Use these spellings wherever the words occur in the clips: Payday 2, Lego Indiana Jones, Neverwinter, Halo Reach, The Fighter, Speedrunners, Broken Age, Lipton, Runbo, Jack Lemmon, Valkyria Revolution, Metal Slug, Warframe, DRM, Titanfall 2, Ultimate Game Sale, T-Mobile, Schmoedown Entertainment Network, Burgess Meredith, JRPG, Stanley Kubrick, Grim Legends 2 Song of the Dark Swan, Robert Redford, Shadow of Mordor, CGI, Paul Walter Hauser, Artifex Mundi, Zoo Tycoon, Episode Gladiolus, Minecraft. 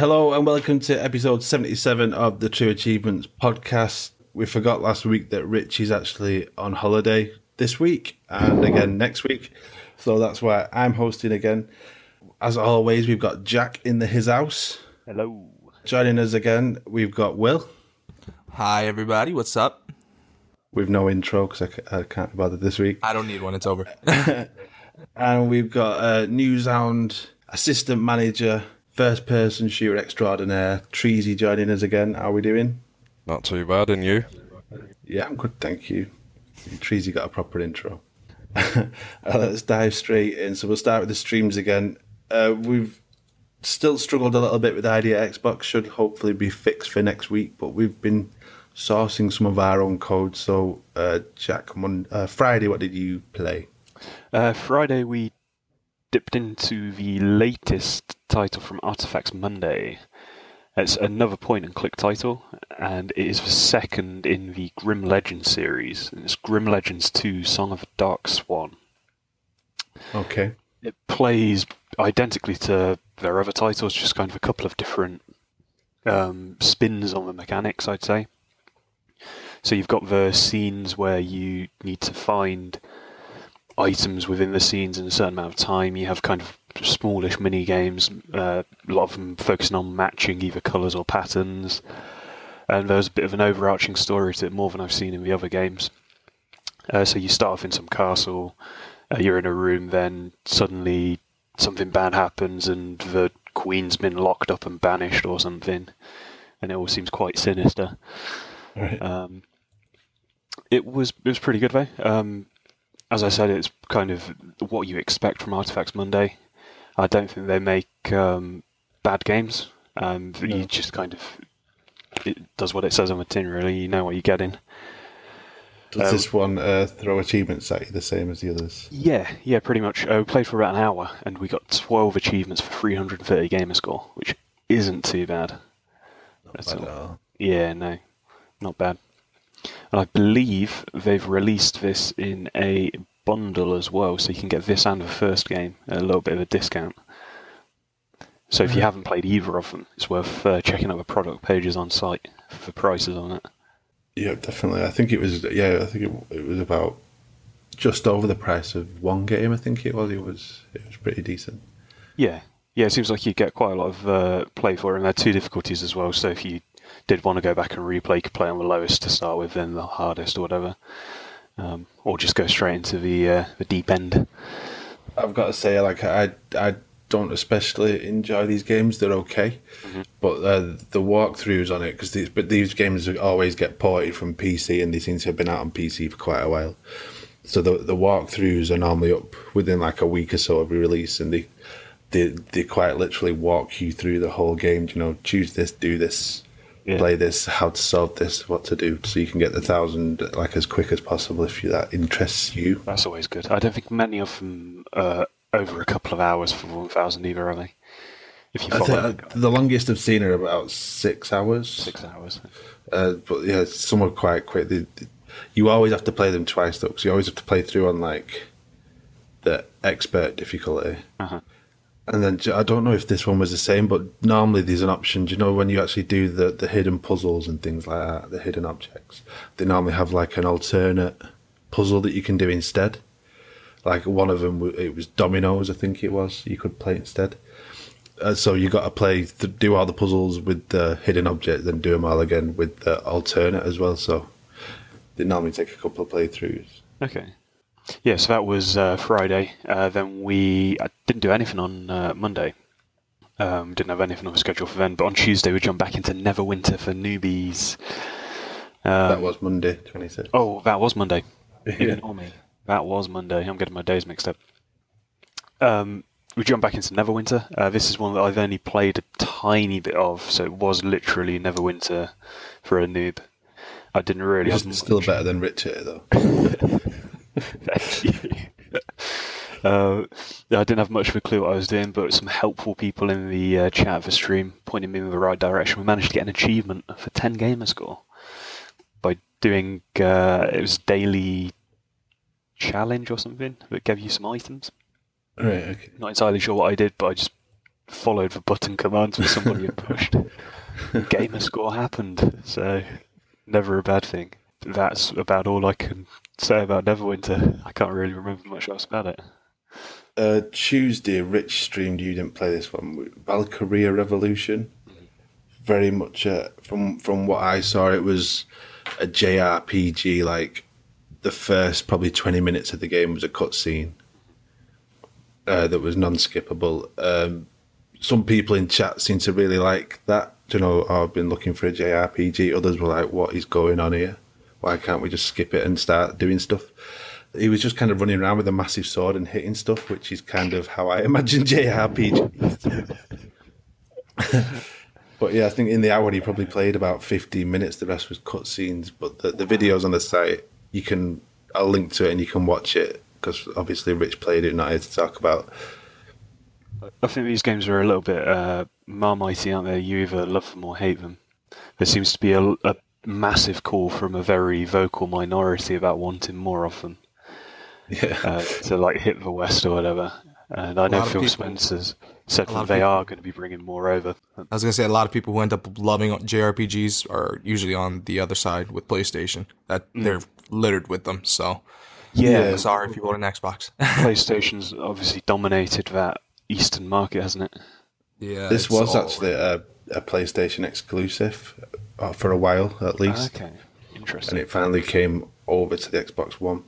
Hello and welcome to episode 77 of the True Achievements podcast. We forgot last week that Rich is actually on holiday this week and again next week. So that's why I'm hosting again. As always, we've got Jack in his house. Hello. Joining us again, we've got Will. Hi everybody, what's up? With no intro because I can't be bothered this week. I don't need one, it's over. And we've got Newsound assistant manager, first-person shooter extraordinaire, Treasy joining us again. How are we doing? Not too bad, and you? Yeah, I'm good, thank you. Treasy got a proper intro. Let's dive straight in. So we'll start with the streams again. We've still struggled a little bit with Idea Xbox. Should hopefully be fixed for next week, but we've been sourcing some of our own code. So, Jack, Friday, what did you play? Friday, we dipped into the latest title from Artifex Mundi. It's another point-and-click title, and it is the second in the Grim Legends series. And it's Grim Legends 2 Song of the Dark Swan. Okay. It plays identically to their other titles, just kind of a couple of different spins on the mechanics, I'd say. So you've got the scenes where you need to find items within the scenes in a certain amount of time. You have kind of smallish mini games, a lot of them focusing on matching either colours or patterns, and there's a bit of an overarching story to it, more than I've seen in the other games. So you start off in some castle, you're in a room, then suddenly something bad happens and the queen's been locked up and banished or something, and it all seems quite sinister. Right. It was pretty good though. As I said, it's kind of what you expect from Artifex Mundi. I don't think they make bad games. No. You just kind of... It does what it says on the tin, really. You know what you're getting. Does this one throw achievements at you the same as the others? Yeah, pretty much. We played for about an hour, and we got 12 achievements for 330 gamer score, which isn't too bad. Not bad at all. Yeah, no. Not bad. And I believe they've released this in a bundle as well, so you can get this and the first game at a little bit of a discount. So if you haven't played either of them, it's worth checking out the product pages on site for prices on it. Yeah, definitely. I think it was about just over the price of one game, I think it was. It was pretty decent. Yeah, it seems like you get quite a lot of play for it, and there are two difficulties as well, so if you did want to go back and replay, you could play on the lowest to start with, then the hardest or whatever. Or just go straight into the deep end. I've got to say, I don't especially enjoy these games. They're okay. Mm-hmm. But the walkthroughs on it, because these games always get ported from PC, and they seem to have been out on PC for quite a while. So the walkthroughs are normally up within like a week or so of release, and they quite literally walk you through the whole game. You know, choose this, do this. Yeah. Play this, how to solve this, what to do, so you can get the 1,000 as quick as possible if that interests you. That's always good. I don't think many of them are over a couple of hours for 1,000 either, are they? If you the longest I've seen are about 6 hours. 6 hours. But yeah, some are quite quick. You always have to play them twice though, because you always have to play through on the expert difficulty. Uh-huh. And then, I don't know if this one was the same, but normally there's an option, do you know, when you actually do the hidden puzzles and things like that, the hidden objects, they normally have an alternate puzzle that you can do instead. Like one of them, it was dominoes, I think it was, you could play instead. So you got to do all the puzzles with the hidden object, then do them all again with the alternate as well. So they normally take a couple of playthroughs. Okay. Yeah, so that was Friday. Then I didn't do anything on Monday. Didn't have anything on the schedule for then. But on Tuesday, we jumped back into Neverwinter for newbies. That was Monday, 26th. Oh, that was Monday. Ignore me. That was Monday. I'm getting my days mixed up. We jumped back into Neverwinter. This is one that I've only played a tiny bit of, so it was literally Neverwinter for a noob. I didn't really have much. It's still better than Richard, though. Thank you. I didn't have much of a clue what I was doing, but some helpful people in the chat of the stream pointed me in the right direction. We managed to get an achievement for 10 gamer score by doing it was daily challenge or something that gave you some items. Right, okay. Not entirely sure what I did, but I just followed the button commands that somebody had pushed. Gamer score happened, so never a bad thing. That's about all I can say about Neverwinter. I can't really remember much else about it. Tuesday, Rich streamed, you didn't play this one, Valkyria Revolution. Very much, from what I saw, it was a JRPG, like the first probably 20 minutes of the game was a cutscene that was non-skippable. Some people in chat seem to really like that. You know, oh, I've been looking for a JRPG. Others were like, what is going on here? Why can't we just skip it and start doing stuff? He was just kind of running around with a massive sword and hitting stuff, which is kind of how I imagine JRPG. But yeah, I think in the hour he probably played about 15 minutes. The rest was cutscenes. But the video's on the site, you can, I'll link to it and you can watch it, because obviously Rich played it, not here to talk about. I think these games are a little bit marmitey, aren't they? You either love them or hate them. There seems to be a massive call from a very vocal minority about wanting more of them. Yeah. To like hit the West or whatever. And I know Phil Spencer's said that they are going to be bringing more over. I was going to say, a lot of people who end up loving JRPGs are usually on the other side with PlayStation. That they're littered with them, so... Yeah. Sorry if you bought an Xbox. PlayStation's obviously dominated that Eastern market, hasn't it? Yeah. This was actually a PlayStation exclusive for a while, at least. Okay. Interesting. And it finally came over to the Xbox One.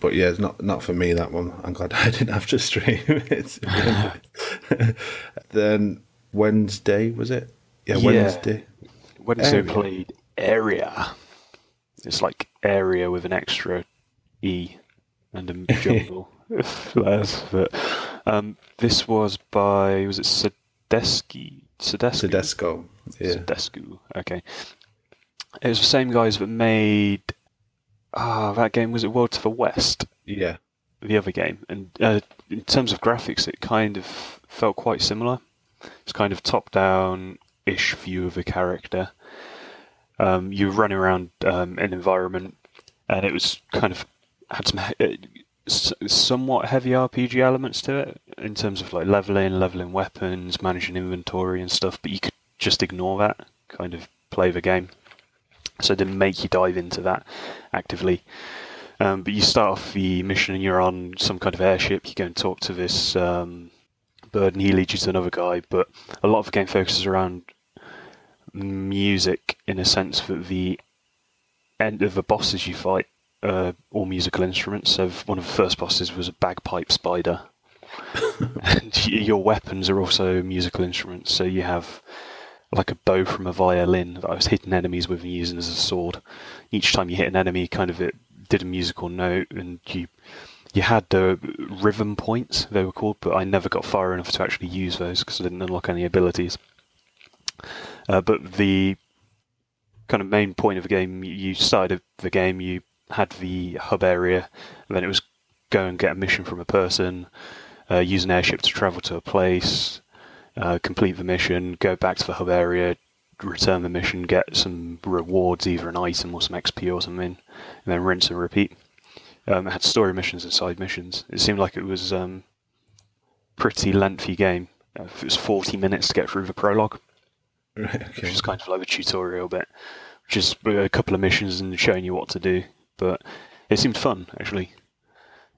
But yeah, it's not for me, that one. I'm glad I didn't have to stream it. Then Wednesday, was it? Yeah. Wednesday. Wednesday played Area. It's like Area with an extra E and a jungle. But, this was by, was it Sadesco? Yeah. Sadesco, okay. It was the same guys that made, that game, was it World to the West? Yeah. The other game. And in terms of graphics, it kind of felt quite similar. It's kind of top-down-ish view of a character. You run around an environment, and it was kind of, had some... somewhat heavy RPG elements to it in terms of like leveling weapons, managing inventory and stuff, but you could just ignore that, kind of play the game. So it didn't make you dive into that actively. But you start off the mission and you're on some kind of airship, you go and talk to this bird and he leads you to another guy, but a lot of the game focuses around music in a sense that the end of the bosses you fight all musical instruments. So one of the first bosses was a bagpipe spider. And your weapons are also musical instruments. So you have like a bow from a violin that I was hitting enemies with and using as a sword. Each time you hit an enemy, kind of it did a musical note, and you had the rhythm points, they were called, but I never got far enough to actually use those because I didn't unlock any abilities. But the kind of main point of the game, you started the game, you had the hub area, and then it was go and get a mission from a person, use an airship to travel to a place, complete the mission, go back to the hub area, return the mission, get some rewards, either an item or some XP or something, and then rinse and repeat. It had story missions and side missions. It seemed like it was pretty lengthy game. It was 40 minutes to get through the prologue, right, okay. Which is kind of like a tutorial bit, which is a couple of missions and showing you what to do. But it seemed fun, actually.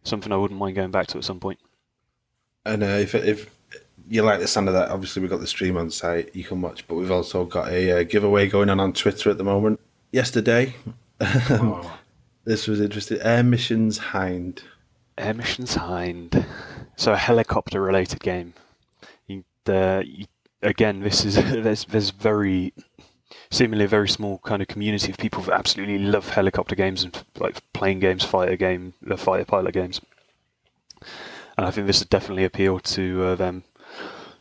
Something I wouldn't mind going back to at some point. And if you like the sound of that, obviously we've got the stream on site you can watch, but we've also got a giveaway going on Twitter at the moment. Yesterday, This was interesting, Air Missions Hind. Air Missions Hind. So a helicopter-related game. Again, this is there's very... seemingly a very small kind of community of people that absolutely love helicopter games and like plane games, fighter pilot games. And I think this would definitely appeal to them.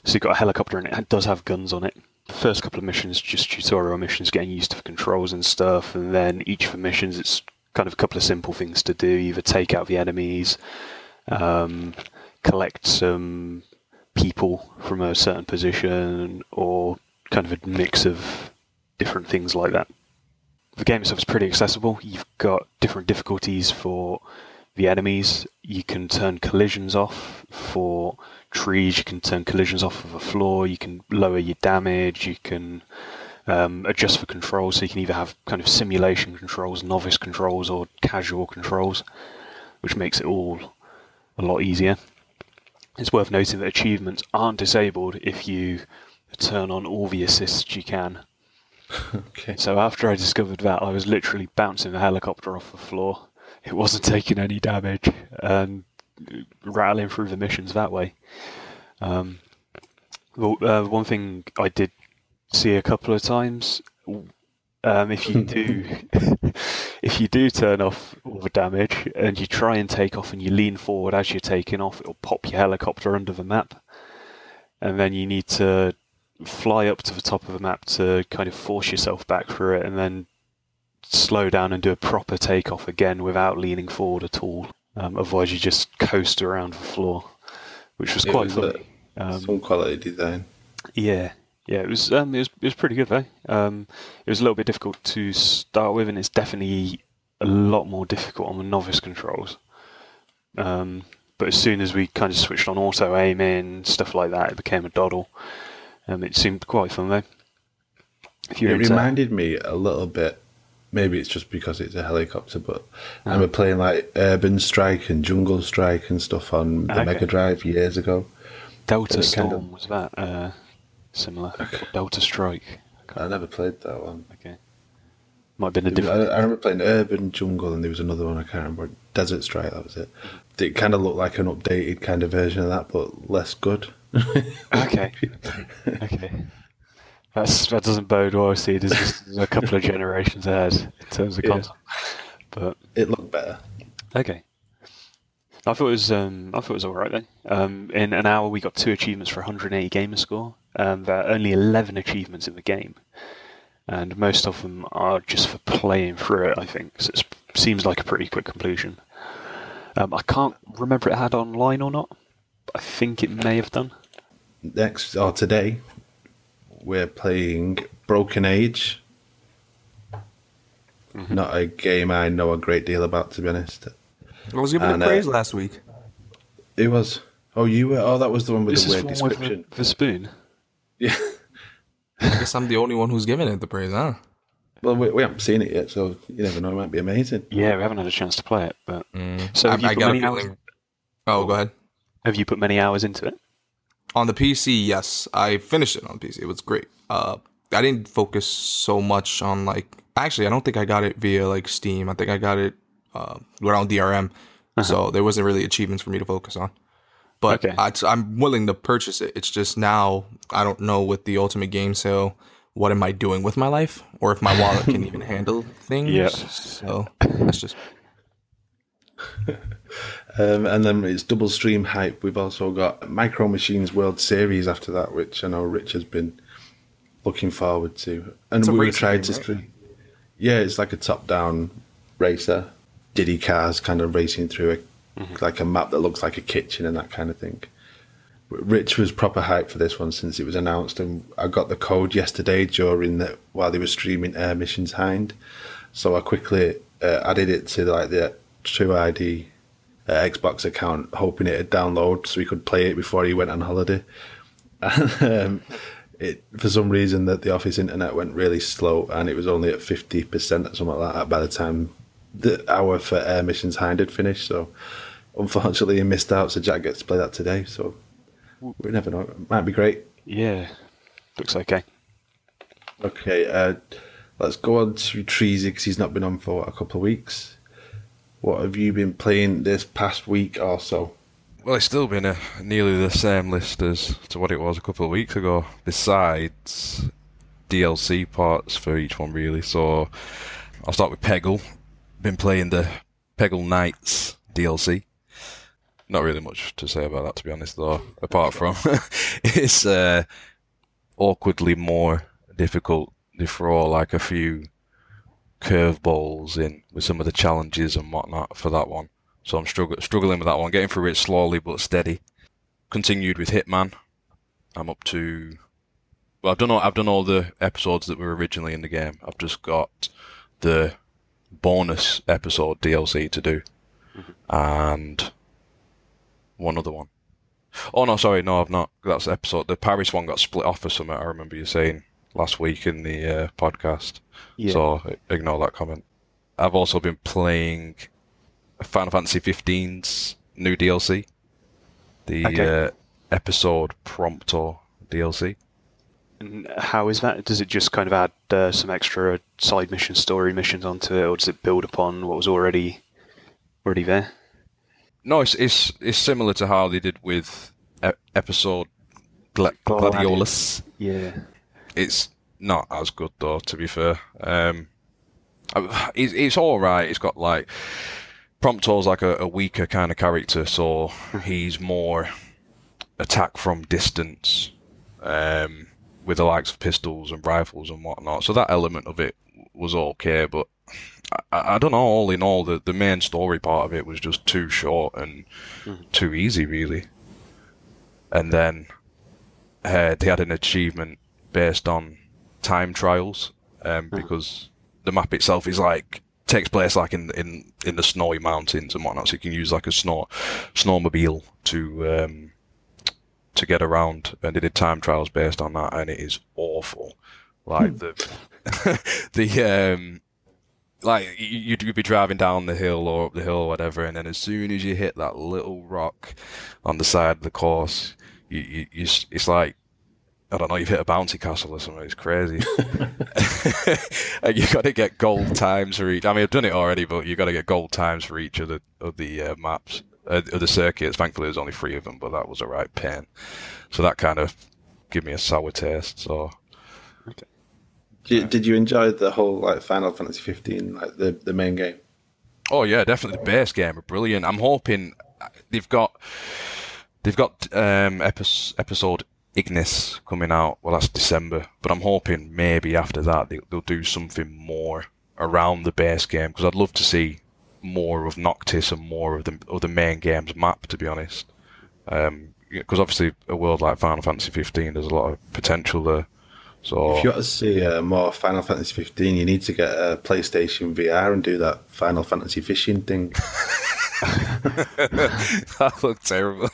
So you've got a helicopter and it does have guns on it. The first couple of missions, just tutorial missions, getting used to the controls and stuff. And then each of the missions, it's kind of a couple of simple things to do. Either take out the enemies, collect some people from a certain position, or kind of a mix of different things like that. The game itself is pretty accessible. You've got different difficulties for the enemies. You can turn collisions off for trees. You can turn collisions off of a floor. You can lower your damage. You can adjust for controls. So you can either have kind of simulation controls, novice controls, or casual controls, which makes it all a lot easier. It's worth noting that achievements aren't disabled if you turn on all the assists you can. Okay. So after I discovered that, I was literally bouncing the helicopter off the floor. It wasn't taking any damage and rattling through the missions that way. One thing I did see a couple of times, if you do turn off all the damage and you try and take off and you lean forward as you're taking off, it'll pop your helicopter under the map, and then you need to fly up to the top of the map to kind of force yourself back through it, and then slow down and do a proper takeoff again without leaning forward at all. Otherwise, you just coast around the floor, which was quite funny. Some quality design. Yeah, it was pretty good though. It was a little bit difficult to start with, and it's definitely a lot more difficult on the novice controls. But as soon as we kind of switched on auto aiming stuff like that, it became a doddle. It seemed quite fun though. It reminded me a little bit. Maybe it's just because it's a helicopter, but I remember playing like Urban Strike and Jungle Strike and stuff on the Mega Drive years ago. Delta Storm was that similar? Okay. Delta Strike. I never played that one. Okay, might have been a different. I remember playing Urban Jungle, and there was another one I can't remember. Desert Strike. That was it. It kind of looked like an updated kind of version of that, but less good. Okay. That doesn't bode well. I see it is just a couple of generations ahead in terms of content, but it looked better. Okay, I thought it was all right though. In an hour, we got 2 achievements for 180 gamer score. There are only 11 achievements in the game, and most of them are just for playing through it, I think, so it seems like a pretty quick completion. I can't remember if it had online or not, but I think it may have done. Today. We're playing Broken Age. Mm-hmm. Not a game I know a great deal about, to be honest. I was given a praise last week. It was. Oh, you were. Oh, that was the one with the weird description. The spoon. Yeah. I guess I'm the only one who's giving it the praise, huh? Well, we haven't seen it yet, so you never know. It might be amazing. Yeah, we haven't had a chance to play it, but so I got a feeling. Oh, go ahead. Have you put many hours into it? On the PC, yes. I finished it on the PC. It was great. I didn't focus so much on, I don't think I got it via, Steam. I think I got it around DRM. Uh-huh. So there wasn't really achievements for me to focus on. But okay. I'm willing to purchase it. It's just now, I don't know, with the Ultimate Game Sale, what am I doing with my life? Or if my wallet can even handle things. Yeah. So that's just... and then it's double stream hype. We've also got Micro Machines World Series after that, which I know Rich has been looking forward to. And we tried to stream. Right? Yeah, it's like a top-down racer, Diddy cars kind of racing through a map that looks like a kitchen and that kind of thing. Rich was proper hype for this one since it was announced, and I got the code yesterday while they were streaming Air Missions Hind, so I quickly added it to the True ID Xbox account, hoping it'd download so he could play it before he went on holiday. For some reason, that the office internet went really slow, and it was only at 50% or something like that by the time the hour for Air Missions Hind had finished. So, unfortunately, he missed out. So Jack gets to play that today. So we never know; it might be great. Yeah, looks okay. Okay, let's go on to Treasy because he's not been on for a couple of weeks. What have you been playing this past week or so? Well, it's still been nearly the same list as to what it was a couple of weeks ago, besides DLC parts for each one, really. So I'll start with Peggle. Been playing the Peggle Knights DLC. Not really much to say about that, to be honest, though, apart from it's awkwardly more difficult. They throw a few curveballs in with some of the challenges and whatnot for that one. So I'm struggling with that one, getting through it slowly but steady. Continued with Hitman. I'm up to... Well, I've done all the episodes that were originally in the game. I've just got the bonus episode DLC to do. and one other one. Oh, no, sorry, no, I've not. That's the episode. The Paris one got split off or something, I remember you saying last week in the podcast. Yeah. So ignore that comment. I've also been playing Final Fantasy XV's new DLC, the Episode Prompto DLC. And how is that? Does it just kind of add some extra side mission, story missions onto it, or does it build upon what was already there? No, it's similar to how they did with Episode Gladiolus. Yeah, it's not as good though, to be fair. It's all right. It's got like Prompto's like a weaker kind of character, so he's more attack from distance with the likes of pistols and rifles and whatnot. So that element of it was okay, but I don't know. All in all, the main story part of it was just too short and too easy, really. And then they had an achievement based on time trials because the map itself is like takes place like in the snowy mountains and whatnot. So you can use like a snowmobile to get around. And they did time trials based on that, and it is awful. Like like you'd be driving down the hill or up the hill or whatever, and then as soon as you hit that little rock on the side of the course, you it's like, I don't know, you've hit a bouncy castle or something. It's crazy. And you've got to get gold times for each. I mean, I've done it already, but you've got to get gold times for each of the maps, of the circuits. Thankfully, there's only 3 of them, but that was a right pain. So that kind of gave me a sour taste. So. Okay. Did you enjoy the whole like Final Fantasy 15, like the main game? Oh yeah, definitely the base game are brilliant. I'm hoping they've got Episode Ignis coming out. Well, that's December, but I'm hoping maybe after that they'll do something more around the base game, because I'd love to see more of Noctis and more of the main game's map, to be honest. Because obviously a world like Final Fantasy 15, there's a lot of potential there. So, if you want to see more Final Fantasy 15, you need to get a PlayStation VR and do that Final Fantasy fishing thing. That looked terrible.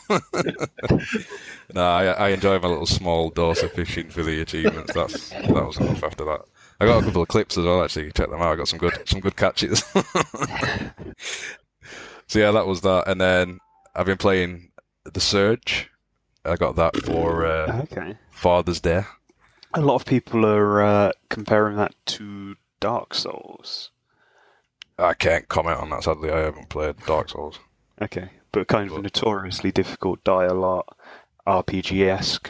No, I enjoy my little small dose of fishing for the achievements. That was enough after that. I got a couple of clips as well, actually. Check them out. I got some good catches. So yeah, that was that. And then I've been playing The Surge. I got that for Father's Day. A lot of people are comparing that to Dark Souls. I can't comment on that, sadly. I haven't played Dark Souls. Okay, but kind of a notoriously difficult dialogue, RPG-esque.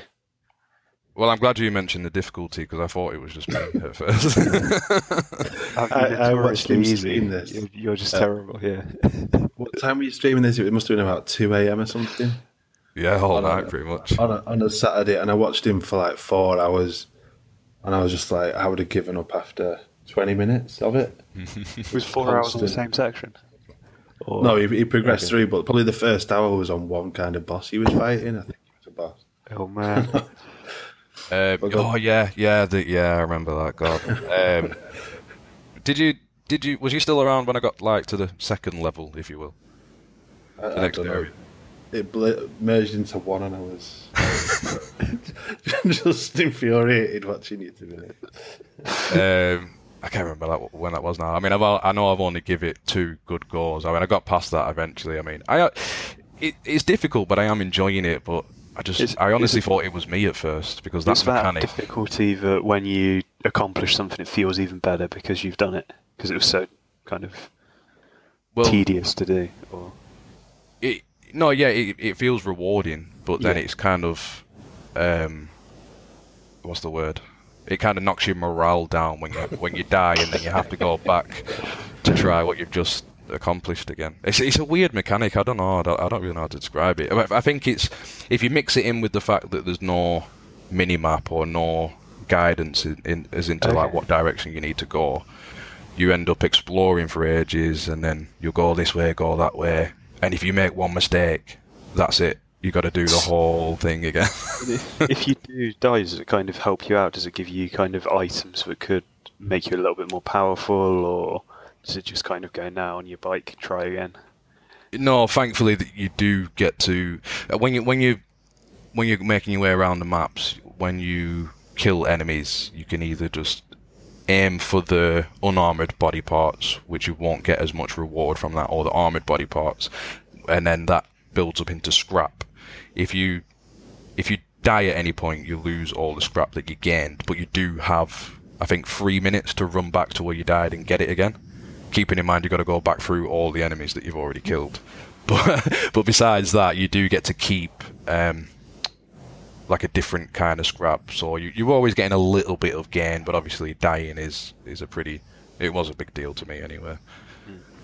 Well, I'm glad you mentioned the difficulty, because I thought it was just me at first. I watched him stream this. You're just terrible, yeah. What time were you streaming this? It must have been about 2 a.m. or something. Yeah, all night, pretty much. On a Saturday, and I watched him for like 4 hours, and I was just like, I would have given up after 20 minutes of it. It was 4 hours on the same section? Or... No, he progressed through, but probably the first hour was on one kind of boss he was fighting. I think it was a boss. Oh, man. I remember that, God. Did you? Was you still around when I got like to the second level, if you will? The next area? It merged into one, and I was just infuriated watching you doing it. I can't remember when that was now. I mean, I know I've only give it 2 good goals. I mean, I got past that eventually. I mean, it's difficult, but I am enjoying it. But I honestly thought it was me at first, because that's mechanic. That difficulty that when you accomplish something, it feels even better because you've done it, because it was so kind of tedious to do. Or... No, yeah, it feels rewarding, but then it's kind of, what's the word? It kind of knocks your morale down when you die, and then you have to go back to try what you've just accomplished again. It's a weird mechanic. I don't know. I don't really know how to describe it. I think it's, if you mix it in with the fact that there's no mini-map or no guidance as into like what direction you need to go, you end up exploring for ages, and then you'll go this way, go that way. And if you make one mistake, that's it. You got to do the whole thing again. If you do die, does it kind of help you out? Does it give you kind of items that could make you a little bit more powerful, or does it just kind of go now on your bike and try again? No, thankfully that you do get to when you're making your way around the maps. When you kill enemies, you can either just aim for the unarmored body parts, which you won't get as much reward from that, or the armored body parts, and then that builds up into scrap. If you die at any point, you lose all the scrap that you gained, but you do have, I think, 3 minutes to run back to where you died and get it again. Keeping in mind you've got to go back through all the enemies that you've already killed. But besides that, you do get to keep like a different kind of scrap, so you're always getting a little bit of gain, but obviously dying is a pretty... It was a big deal to me anyway.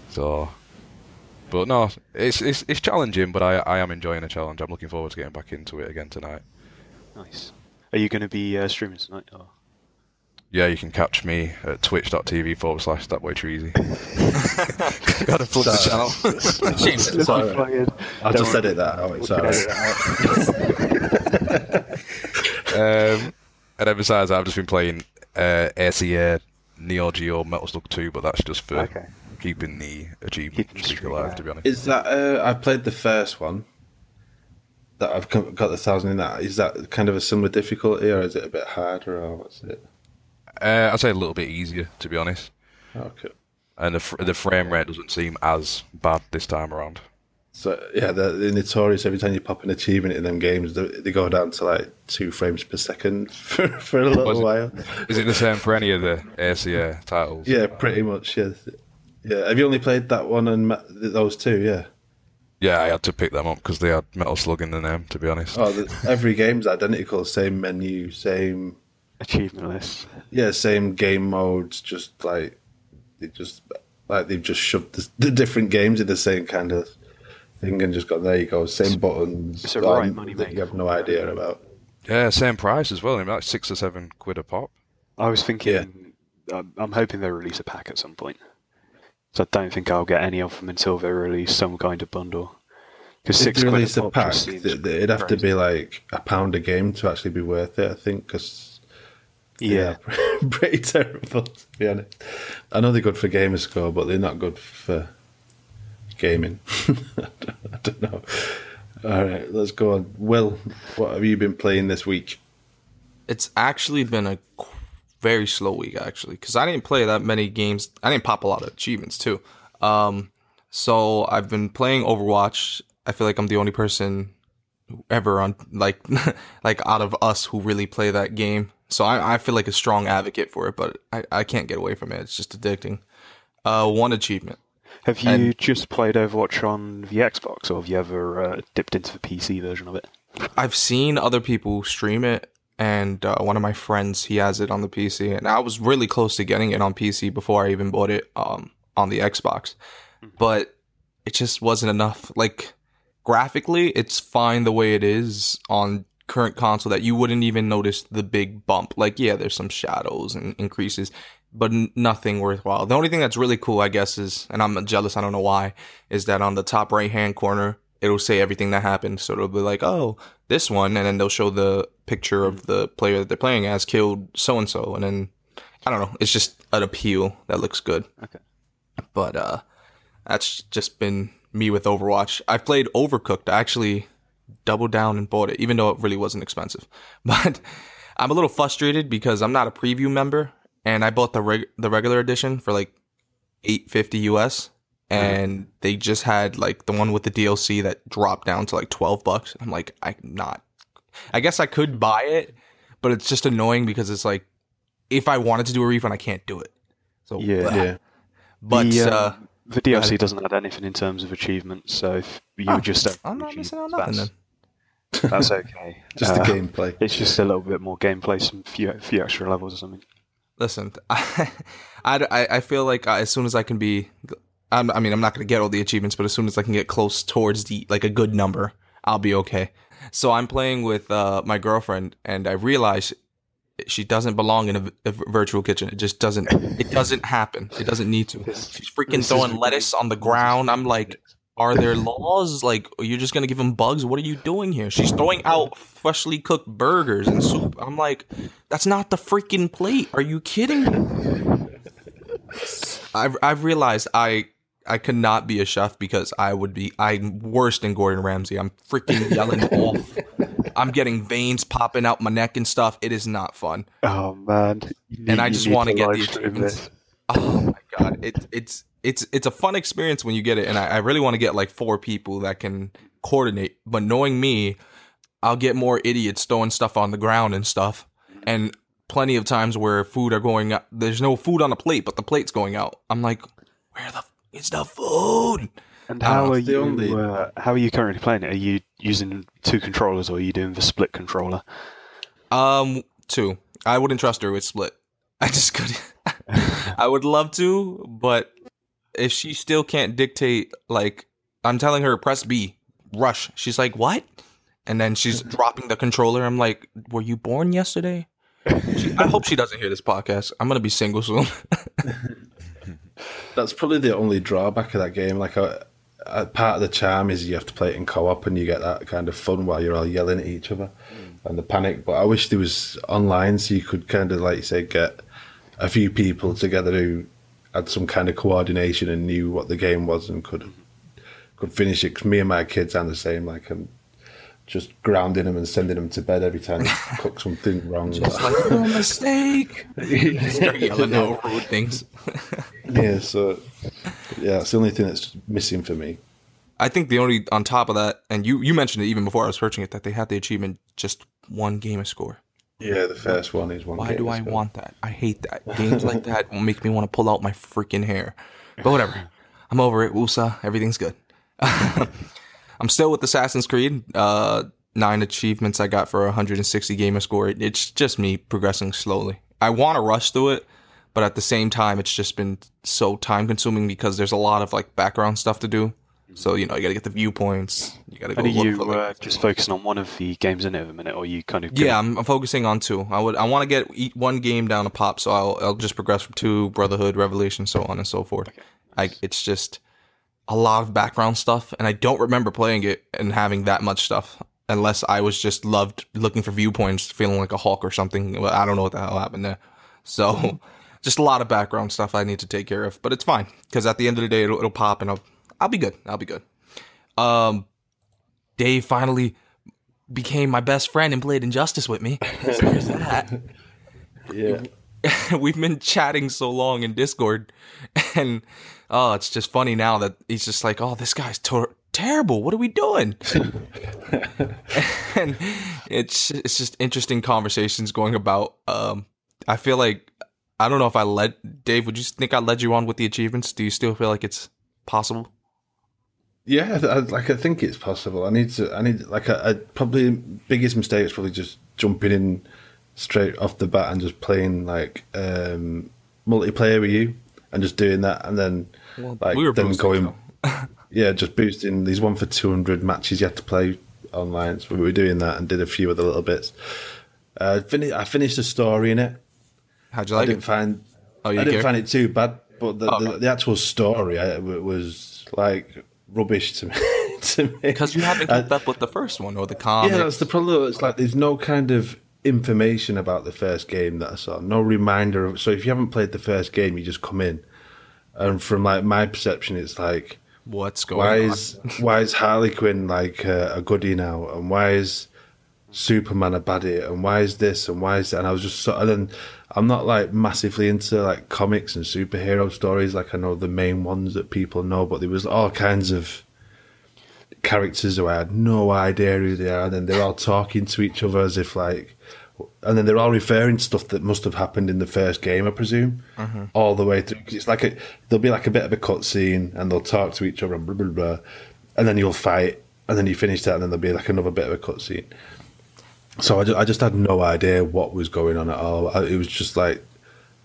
So... But no, it's challenging, but I am enjoying the challenge. I'm looking forward to getting back into it again tonight. Nice. Are you going to be streaming tonight? Or? Yeah, you can catch me at twitch.tv/thatboytreasy. Gotta plug the channel. Shame. Sorry. I'll just edit that out. Sorry. And then besides, I've just been playing ACA Neo Geo Metal Slug 2, but that's just for... Okay. Keeping the achievement streak alive, to be honest. Is that I played the first one that I've got the 1,000 in that. Is that kind of a similar difficulty, or is it a bit harder, or what's it? I'd say a little bit easier, to be honest. Okay. And the frame rate doesn't seem as bad this time around. So yeah, they're notorious. Every time you pop an achievement in them games, they go down to like 2 frames per second for a little while. Is it the same for any of the ACA titles? Yeah, pretty much. Yeah. Yeah, have you only played that one and those two, yeah? Yeah, I had to pick them up because they had Metal Slug in the name, to be honest. Oh, every game's identical, same menu, same... Achievement list. Yeah, same game modes, just like... They've just shoved the different games in the same kind of thing and just gone, there you go, same buttons. It's a right money maker. You have no idea about. Yeah, same price as well, I mean, like 6 or 7 quid a pop. I was thinking, yeah. I'm hoping they'll release a pack at some point. So I don't think I'll get any of them until they release some kind of bundle. Because if they release a pack, it'd have to be like £1 a game to actually be worth it, I think, because they're pretty terrible, to be honest. I know they're good for Gamerscore, but they're not good for gaming. I don't know. All right, let's go on. Will, what have you been playing this week? It's actually been a very slow week, actually, because I didn't play that many games. I didn't pop a lot of achievements, too. So I've been playing Overwatch. I feel like I'm the only person ever on, like out of us who really play that game. So I feel like a strong advocate for it, but I can't get away from it. It's just addicting. One achievement. Have you just played Overwatch on the Xbox, or have you ever dipped into the PC version of it? I've seen other people stream it. And one of my friends, he has it on the PC. And I was really close to getting it on PC before I even bought it on the Xbox. But it just wasn't enough. Like, graphically, it's fine the way it is on current console that you wouldn't even notice the big bump. Like, yeah, there's some shadows and increases, but nothing worthwhile. The only thing that's really cool, I guess, is, and I'm jealous, I don't know why, is that on the top right-hand corner, it'll say everything that happened. So it'll be like, oh, this one. And then they'll show the picture of the player that they're playing as killed so-and-so. And then, I don't know. It's just an appeal that looks good. Okay. But that's just been me with Overwatch. I've played Overcooked. I actually doubled down and bought it, even though it really wasn't expensive. But I'm a little frustrated because I'm not a preview member. And I bought the regular edition for like $8.50 US. And they just had, like, the one with the DLC that dropped down to, like, $12. I'm like, I guess I could buy it, but it's just annoying because it's like, if I wanted to do a refund, I can't do it. So yeah. But the DLC doesn't add anything in terms of achievements, so if you just... I'm not missing out nothing then. That's okay. Just the gameplay. It's just a little bit more gameplay, some few extra levels or something. Listen, I feel like as soon as I can be... I mean, I'm not going to get all the achievements, but as soon as I can get close towards a good number, I'll be okay. So I'm playing with my girlfriend, and I realize she doesn't belong in a virtual kitchen. It just doesn't. It doesn't happen. It doesn't need to. She's freaking throwing lettuce on the ground. I'm like, are there laws? Like, are you just going to give them bugs? What are you doing here? She's throwing out freshly cooked burgers and soup. I'm like, that's not the freaking plate. Are you kidding me? I've realized I I could not be a chef because I'm worse than Gordon Ramsay. I'm freaking yelling wolf. I'm getting veins popping out my neck and stuff. It is not fun. Oh man. And I just want to get the achievements. Oh my god. It's a fun experience when you get it, and I really want to get like 4 people that can coordinate. But knowing me, I'll get more idiots throwing stuff on the ground and stuff. And plenty of times where food are going out, there's no food on the plate, but the plate's going out. I'm like, where the it's the food. And how are you currently playing it? Are you using 2 controllers, or are you doing the split controller? 2. I wouldn't trust her with split. I just couldn't. I would love to, but if she still can't dictate, like I'm telling her, press B, rush. She's like, what? And then she's dropping the controller. I'm like, were you born yesterday? I hope she doesn't hear this podcast. I'm gonna be single soon. That's probably the only drawback of that game. Like a part of the charm is you have to play it in co-op, and you get that kind of fun while you're all yelling at each other and the panic. But I wish there was online, so you could kind of, like you say, get a few people together who had some kind of coordination and knew what the game was and could finish it. Because me and my kids are the same. Like, I'm just grounding them and sending them to bed every time they cook something wrong. Just like, no mistake. Start yelling out rude things. Yeah, so yeah, it's the only thing that's missing for me. I think the only, on top of that, and you mentioned it even before I was searching it, that they had the achievement just one gamer score. Yeah, the first one is one. Why do I want that? I hate that. Games like that make me want to pull out my freaking hair. But whatever, I'm over it. Woosa, everything's good. I'm still with Assassin's Creed. 9 achievements I got for 160 gamer score. It's just me progressing slowly. I want to rush through it, but at the same time, it's just been so time consuming because there's a lot of like background stuff to do. So, you got to get the viewpoints. You got to go look for. Are you just focusing on one of the games in it at the minute, or you kind of? Yeah, I'm focusing on 2. I want to get one game down to pop, so I'll just progress from 2, Brotherhood, Revelation, so on and so forth. Okay, nice. It's just a lot of background stuff, and I don't remember playing it and having that much stuff, unless I was just loved looking for viewpoints, feeling like a hawk or something. I don't know what the hell happened there. So, just a lot of background stuff I need to take care of, but it's fine because at the end of the day, it'll pop, and I'll be good. I'll be good. Dave finally became my best friend and played Injustice with me. So there's that. Yeah. We've been chatting so long in Discord, and it's just funny now that he's just like, oh, this guy's terrible. What are we doing? And it's just interesting conversations going about. I feel like, I don't know if I led, Dave, would you think I led you on with the achievements? Do you still feel like it's possible? Yeah, I think it's possible. I probably biggest mistake is probably just jumping in straight off the bat and just playing like multiplayer with you and just doing that, and then just boosting these 1 for 200 matches you had to play online. So we were doing that and did a few other little bits. I finished the story in it. How'd you like it? I didn't find it too bad, but the actual story was like rubbish to me. Because you haven't kept up with the first one or the comics. Yeah, that's the problem. It's like there's no kind of information about the first game that I saw. No reminder of. So if you haven't played the first game, you just come in, and from like my perception, it's like, what's going on? Why is Harley Quinn like a goodie now, and why is Superman a baddie, and why is this, and why is that? And I was just sort of, and I'm not like massively into like comics and superhero stories. Like I know the main ones that people know, but there was all kinds of characters who I had no idea who they are, and then they're all talking to each other as if like, and then they're all referring to stuff that must have happened in the first game, I presume, all the way through. Because it's like there'll be like a bit of a cutscene, and they'll talk to each other, and blah blah blah, and then you'll fight, and then you finish that, and then there'll be like another bit of a cutscene. So I just had no idea what was going on at all. It was just like,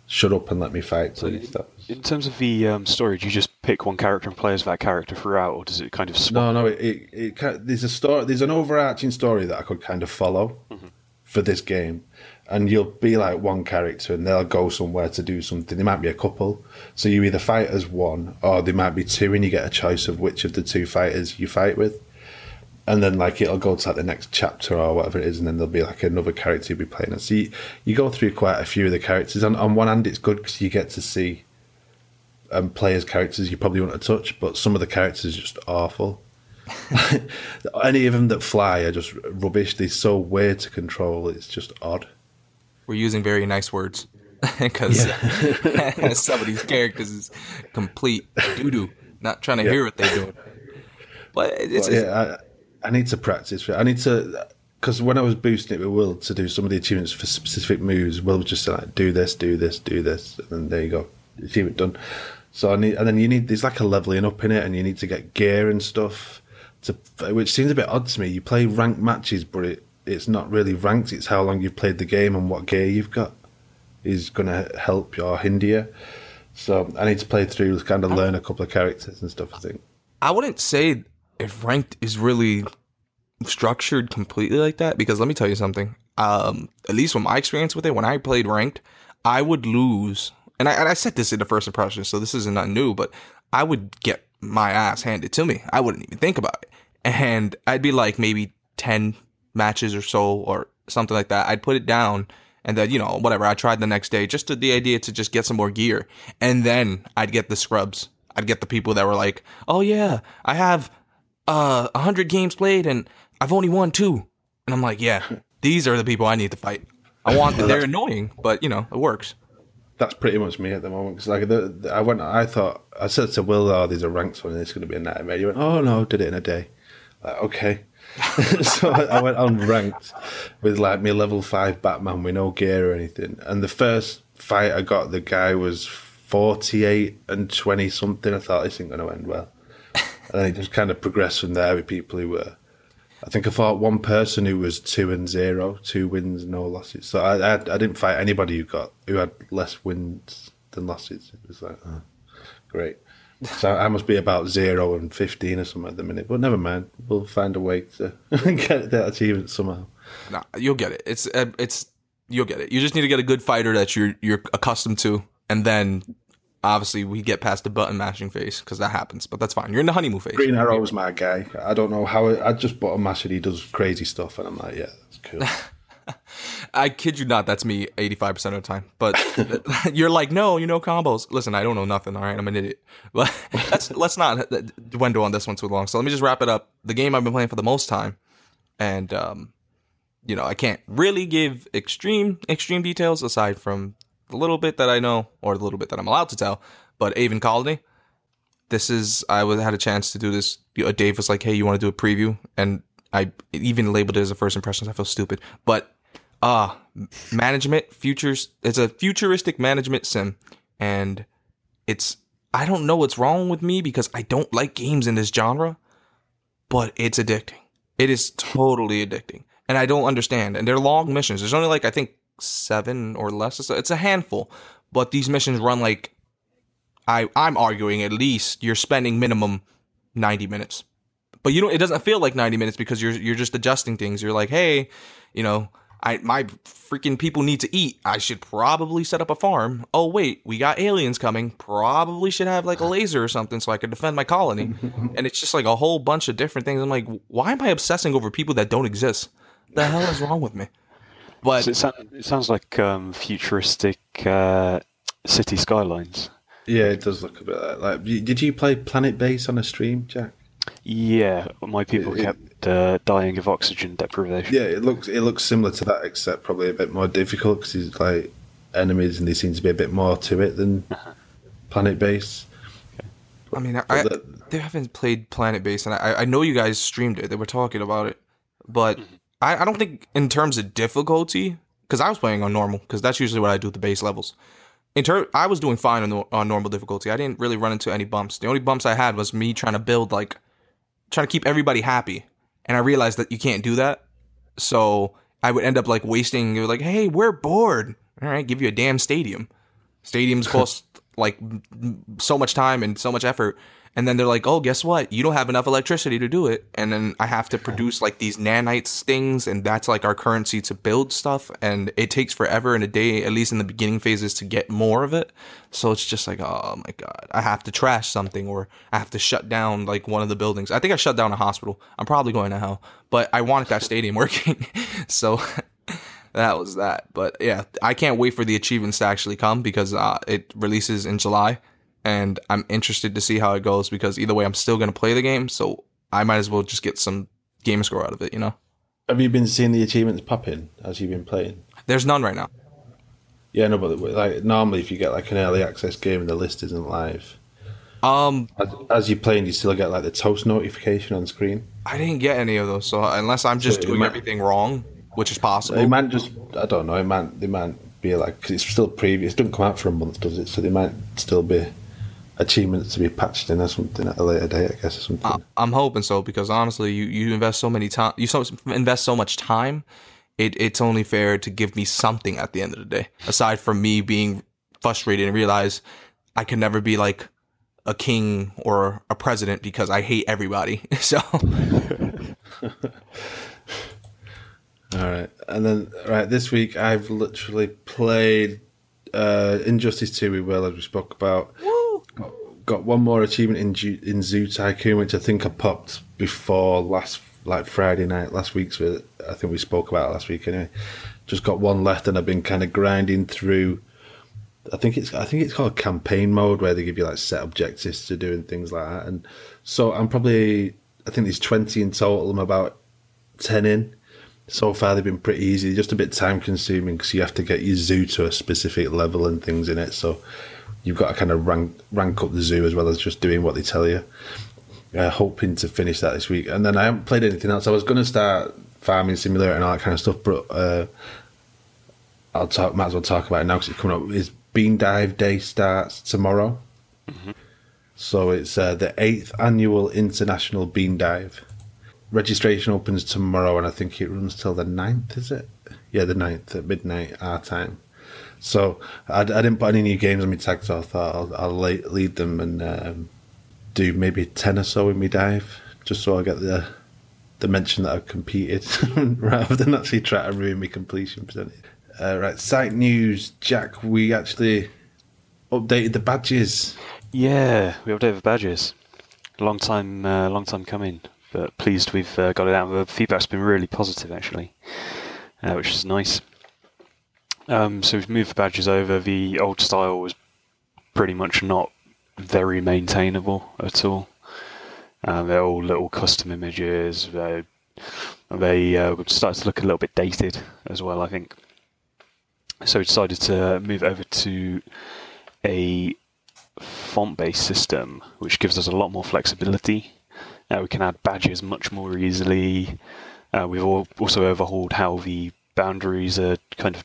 shut up and let me fight. So in terms of the story, do you just pick one character and play as that character throughout, or does it kind of spawn? No. There's a story. There's an overarching story that I could kind of follow for this game, and you'll be like one character, and they'll go somewhere to do something. There might be a couple, so you either fight as one, or there might be two, and you get a choice of which of the two fighters you fight with. And then, like, it'll go to like the next chapter or whatever it is, and then there'll be like another character you'll be playing. And so you go through quite a few of the characters. On one hand, it's good because you get to see and play as characters you probably want to touch, but some of the characters are just awful. Any of them that fly are just rubbish. They're so weird to control. It's just odd. We're using very nice words because some of these characters is complete doo-doo. Not trying to hear what they're doing. But it's I need to practice. I need to, because when I was boosting it with Will to do some of the achievements for specific moves, Will was just like, do this, do this, do this, and then there you go, achievement done. So I need, and then you need, there's like a leveling up in it, and you need to get gear and stuff, to, which seems a bit odd to me. You play ranked matches, but it's not really ranked. It's how long you've played the game and what gear you've got is going to help or hinder you. So I need to play through, kind of learn a couple of characters and stuff, I think. I wouldn't say if ranked is really structured completely like that, because let me tell you something. At least from my experience with it, when I played ranked, I would lose. And I said this in the first impression, so this isn't nothing new, but I would get my ass handed to me. I wouldn't even think about it. And I'd be like maybe 10 matches or so or something like that. I'd put it down. And then, you know, whatever, I tried the next day, just the idea to just get some more gear. And then I'd get the scrubs. I'd get the people that were like, oh, yeah, I have 100 games played and I've only won 2. And I'm like, yeah, these are the people I need to fight. I want them. They're annoying, but, you know, it works. That's pretty much me at the moment. Cause like I said to Will, oh, these are ranked ones, it's going to be a nightmare. He went, oh, no, did it in a day. Like, okay. So I went on ranked with like my level 5 Batman with no gear or anything, and the first fight I got, the guy was 48 and 20 something. I thought, this ain't going to end well. And then it just kind of progressed from there with people who were, I think I fought one person who was 2-0, 2 wins, no losses. So I didn't fight anybody who had less wins than losses. It was like, oh, great. So I must be about 0 and 15 or something at the minute, but never mind. We'll find a way to get that achievement somehow. Nah, you'll get it. It's you'll get it. You just need to get a good fighter that you're accustomed to, and then obviously we get past the button mashing phase because that happens. But that's fine. You're in the honeymoon phase. Green Arrow was my guy. I don't know how I just button mash and he does crazy stuff, and I'm like, yeah, that's cool. I kid you not, that's me 85% of the time. But you're like, no, you know combos. Listen, I don't know nothing, all right? I'm an idiot. But let's not dwindle on this one too long. So let me just wrap it up. The game I've been playing for the most time, and, you know, I can't really give extreme details aside from the little bit that I know or the little bit that I'm allowed to tell, but Avon Colony, I had a chance to do this. Dave was like, hey, you want to do a preview? And I even labeled it as a first impressions. I feel stupid. But... management futures. It's a futuristic management sim, and I don't know what's wrong with me because I don't like games in this genre, but it's addicting. It is totally addicting, and I don't understand. And they're long missions. There's only like I think 7 or less. It's a handful, but these missions run like I'm arguing at least you're spending minimum 90 minutes, but you know it doesn't feel like 90 minutes because you're just adjusting things. You're like, hey, you know. My freaking people need to eat. I should probably set up a farm. Oh, wait, we got aliens coming. Probably should have like a laser or something so I could defend my colony. And it's just like a whole bunch of different things. I'm like, why am I obsessing over people that don't exist? The hell is wrong with me? But so it sounds like futuristic city skylines. Yeah, it does look a bit like. Did you play Planet Base on a stream, Jack? Yeah, my people kept dying of oxygen deprivation. Yeah, it looks similar to that, except probably a bit more difficult because it's like enemies, and there seems to be a bit more to it than Planet Base. Okay. I mean, they haven't played Planet Base, and I know you guys streamed it. They were talking about it, but I don't think in terms of difficulty, because I was playing on normal, because that's usually what I do at the base levels. I was doing fine on normal difficulty. I didn't really run into any bumps. The only bumps I had was me trying to build trying to keep everybody happy, and I realized that you can't do that, so I would end up like wasting. You're like, hey, we're bored. All right, give you a damn stadium. Stadiums cost like so much time and so much effort, and then they're like, oh, guess what? You don't have enough electricity to do it, and then I have to produce like these nanites things, and that's like our currency to build stuff, and it takes forever and a day, at least in the beginning phases, to get more of it. So it's just like, oh my god, I have to trash something, or I have to shut down like one of the buildings. I think I shut down a hospital. I'm probably going to hell, but I wanted that stadium working. So that was that. But yeah, I can't wait for the achievements to actually come because it releases in July. and I'm interested to see how it goes, because either way, I'm still going to play the game, so I might as well just get some game score out of it, you know? Have you been seeing the achievements popping as you've been playing? There's none right now. Yeah, no, but like normally if you get like an early access game and the list isn't live, as you're playing, you still get like the toast notification on screen. I didn't get any of those, so unless I'm just doing everything wrong, which is possible. It might just, I don't know, it might be like, because it's still previous, it doesn't come out for a month, does it? So there might still be achievements to be patched in or something at a later date, I guess, or something. I'm hoping so, because honestly, you invest so many time, you invest so much time, it's only fair to give me something at the end of the day, aside from me being frustrated and realize I can never be like a king or a president because I hate everybody. So, all right, and then right this week I've literally played Injustice 2 with Will, as we spoke about. Woo! Got one more achievement in Zoo Tycoon, which I think I popped before last. Like Friday night last week's, I think we spoke about it last week anyway. Just got one left, and I've been kind of grinding through. I think it's called campaign mode, where they give you like set objectives to do and things like that. And so I think there's 20 in total. I'm about 10 in. So far they've been pretty easy, just a bit time consuming because you have to get your zoo to a specific level and things in it. So you've got to kind of rank up the zoo as well as just doing what they tell you. Hoping to finish that this week, and then I haven't played anything else. I was going to start Farming Simulator and all that kind of stuff, but might as well talk about it now because it's coming up. It's Bean Dive Day starts tomorrow, so it's the 8th annual International Bean Dive. Registration opens tomorrow, and I think it runs till the 9th. Is it? Yeah, the 9th at midnight our time. So I didn't put any new games on my tag, so I thought I'll lead them and. Do maybe 10 or so in me dive, just so I get the mention that I've competed rather than actually try to ruin my completion percentage. Right, site news, Jack, we actually updated the badges. Yeah, we updated the badges. Long time coming, but pleased we've got it out. The feedback's been really positive, actually, which is nice. So we've moved the badges over. The old style was pretty much not very maintainable at all. They're all little custom images. They start to look a little bit dated as well, I think. So we decided to move over to a font-based system, which gives us a lot more flexibility. Now we can add badges much more easily. We've also overhauled how the boundaries are kind of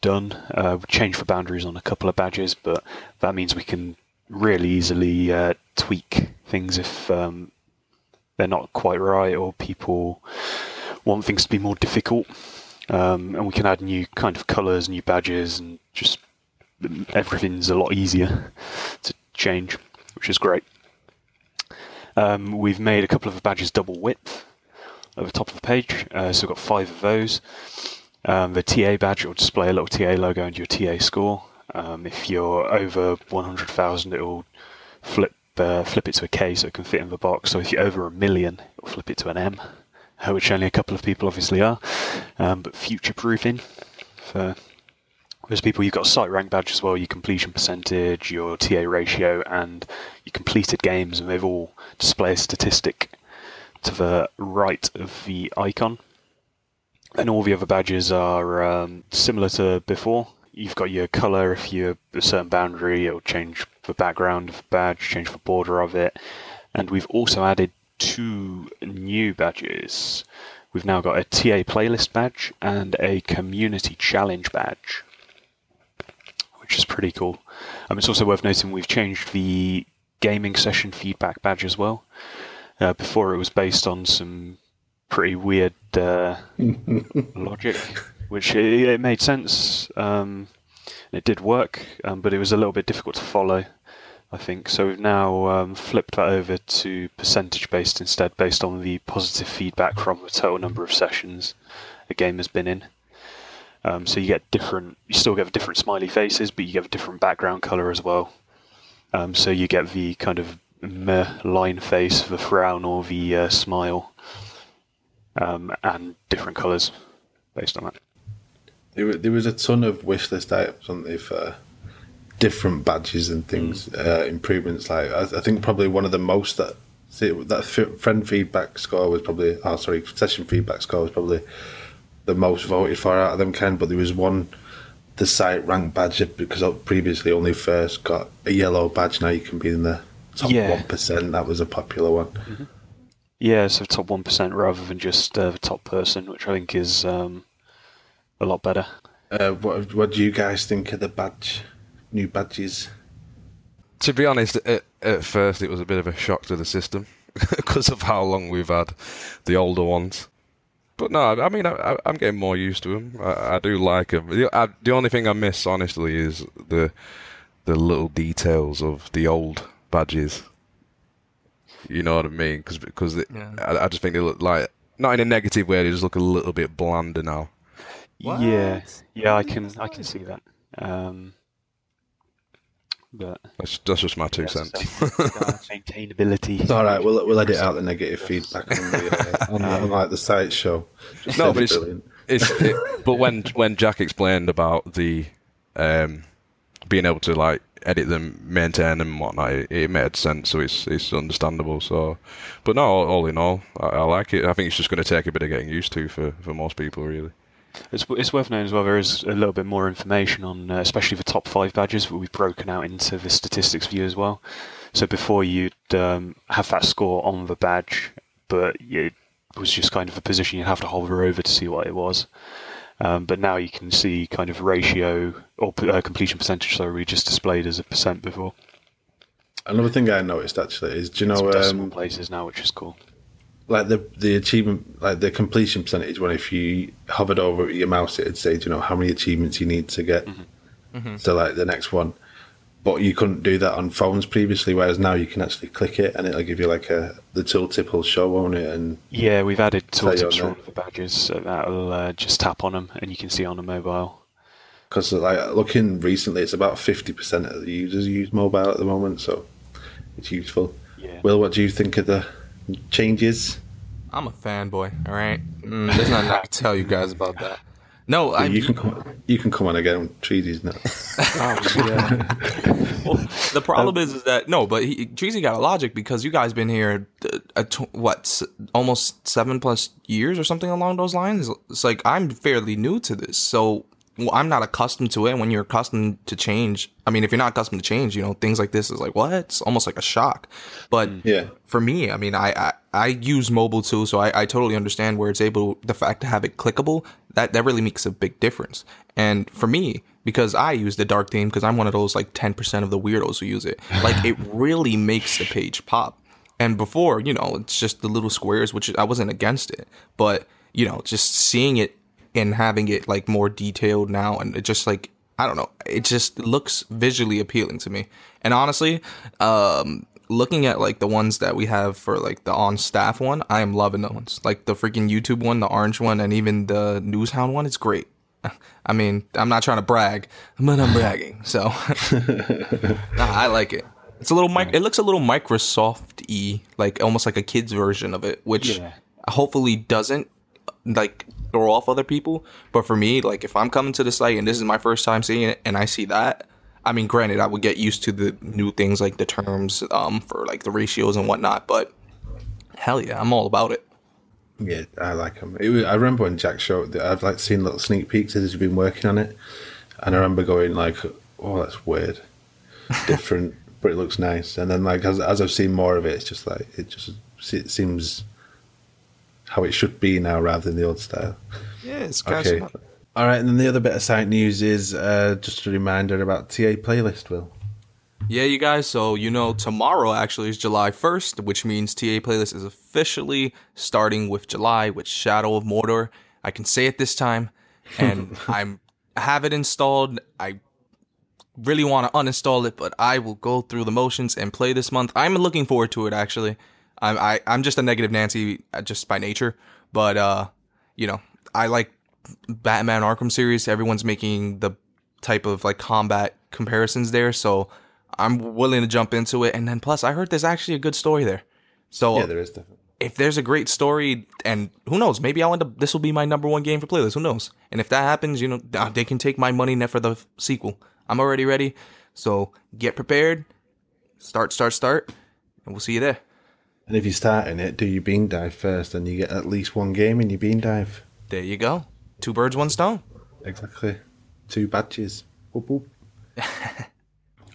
done. We changed the boundaries on a couple of badges, but that means we can really easily tweak things if they're not quite right or people want things to be more difficult. And we can add new kind of colours, new badges, and just everything's a lot easier to change, which is great. We've made a couple of the badges double width over the top of the page, so we've got 5 of those. The TA badge will display a little TA logo and your TA score. If you're over 100,000, it will flip it to a K, so it can fit in the box. So if you're over 1 million, it will flip it to an M, which only a couple of people obviously are. But future-proofing for those people. You've got a site rank badge as well, your completion percentage, your TA ratio, and your completed games, and they've all display a statistic to the right of the icon. And all the other badges are similar to before. You've got your colour. If you're a certain boundary, it'll change the background of the badge, change the border of it. And we've also added 2 new badges. We've now got a TA Playlist badge and a Community Challenge badge, which is pretty cool. It's also worth noting we've changed the Gaming Session Feedback badge as well. Before it was based on some pretty weird logic. Which it made sense, it did work, but it was a little bit difficult to follow, I think. So we've now flipped that over to percentage-based instead, based on the positive feedback from the total number of sessions a game has been in. So you still get different smiley faces, but you get a different background colour as well. So you get the kind of meh line face, the frown or the smile, and different colours based on that. There was a ton of wishlist items on there for different badges and things, improvements. Like I think probably one of the most session feedback score was probably the most voted for out of them, Ken. But there was one, the site rank badge, because previously only first got a yellow badge. Now you can be in the top 1%. That was a popular one. Mm-hmm. Yeah, so top 1% rather than just the top person, which I think is a lot better. What do you guys think of the badge? New badges? To be honest, at first it was a bit of a shock to the system because of how long we've had the older ones. But no, I mean, I'm getting more used to them. I do like them. The only thing I miss, honestly, is the little details of the old badges. You know what I mean? Because I just think they look like, not in a negative way, they just look a little bit blander now. What? Yeah, I can see that. But that's just my 2 cents. Maintainability. It's all right. We'll edit out the negative feedback on like the site show. No, but but when Jack explained about the being able to like edit them, maintain them, and whatnot, it made sense. So it's understandable. So, but no, all in all, I like it. I think it's just going to take a bit of getting used to for most people, really. It's worth knowing as well, there is a little bit more information on, especially the top 5 badges, but we've broken out into the statistics view as well. So before you'd have that score on the badge, but it was just kind of a position you'd have to hover over to see what it was. But now you can see kind of ratio or completion percentage, so we just displayed as a percent before. Another thing I noticed actually is, do you know... decimal places now, which is cool. Like the achievement, like the completion percentage one, if you hovered over your mouse, it'd say, you know, how many achievements you need to get to like the next one. But you couldn't do that on phones previously, whereas now you can actually click it and it'll give you like the tooltip will show on it. And yeah, we've added tooltips for all the badges, so that'll just tap on them and you can see on a mobile. Because like looking recently, it's about 50% of the users use mobile at the moment, so it's useful. Yeah. Will, what do you think of the changes? I'm a fanboy, all right? There's nothing I can tell you guys about that. No, yeah, you can come on again with Treezy now. Oh, yeah. Well, the problem is that, no, but Treezy got a logic because you guys been here, almost 7+ years or something along those lines? It's like, I'm fairly new to this, so I'm not accustomed to it. When you're accustomed to change, I mean, if you're not accustomed to change, you know, things like this is like, what? It's almost like a shock. But for me, I mean, I use mobile too, so I totally understand where it's able, the fact to have it clickable, that really makes a big difference. And for me, because I use the dark theme, because I'm one of those like 10% of the weirdos who use it, like it really makes the page pop. And before, you know, it's just the little squares, which I wasn't against it, but, you know, just seeing it and having it like more detailed now, and it just like, I don't know, it just looks visually appealing to me. And honestly, looking at like the ones that we have for like the on staff one, I am loving the ones like the freaking YouTube one, the orange one, and even the Newshound one. It's great. I mean, I'm not trying to brag, but I'm bragging. So I like it. It's a little it looks a little Microsoft-y, like almost like a kid's version of it, which hopefully doesn't like throw off other people. But for me, like if I'm coming to the site and this is my first time seeing it and I see that, I mean, granted, I would get used to the new things like the terms for like the ratios and whatnot, but hell yeah, I'm all about it. Yeah, I like them. I remember when Jack showed that, I've like seen little sneak peeks as he's been working on it, and I remember going like, oh, that's weird, different, but it looks nice. And then like as I've seen more of it, it's just like, it seems how it should be now rather than the old style. Yeah, it's okay. All right, and then the other bit of site news is just a reminder about TA Playlist, Will. Yeah, you guys, so you know tomorrow actually is July 1st, which means TA Playlist is officially starting with July with Shadow of Mordor. I can say it this time, and I have it installed. I really want to uninstall it, but I will go through the motions and play this month. I'm looking forward to it, actually. I'm just a negative Nancy just by nature, but, you know, I like Batman Arkham series. Everyone's making the type of like combat comparisons there, so I'm willing to jump into it. And then plus, I heard there's actually a good story there. So yeah, there is definitely. If there's a great story, and who knows, maybe I'll end up, this will be my number one game for playlist. Who knows? And if that happens, you know, they can take my money net for the sequel. I'm already ready. So get prepared, start, and we'll see you there. And if you're starting it, do your bean dive first, and you get at least one game in your bean dive. There you go. Two birds, one stone. Exactly. Two badges. Whoop, whoop.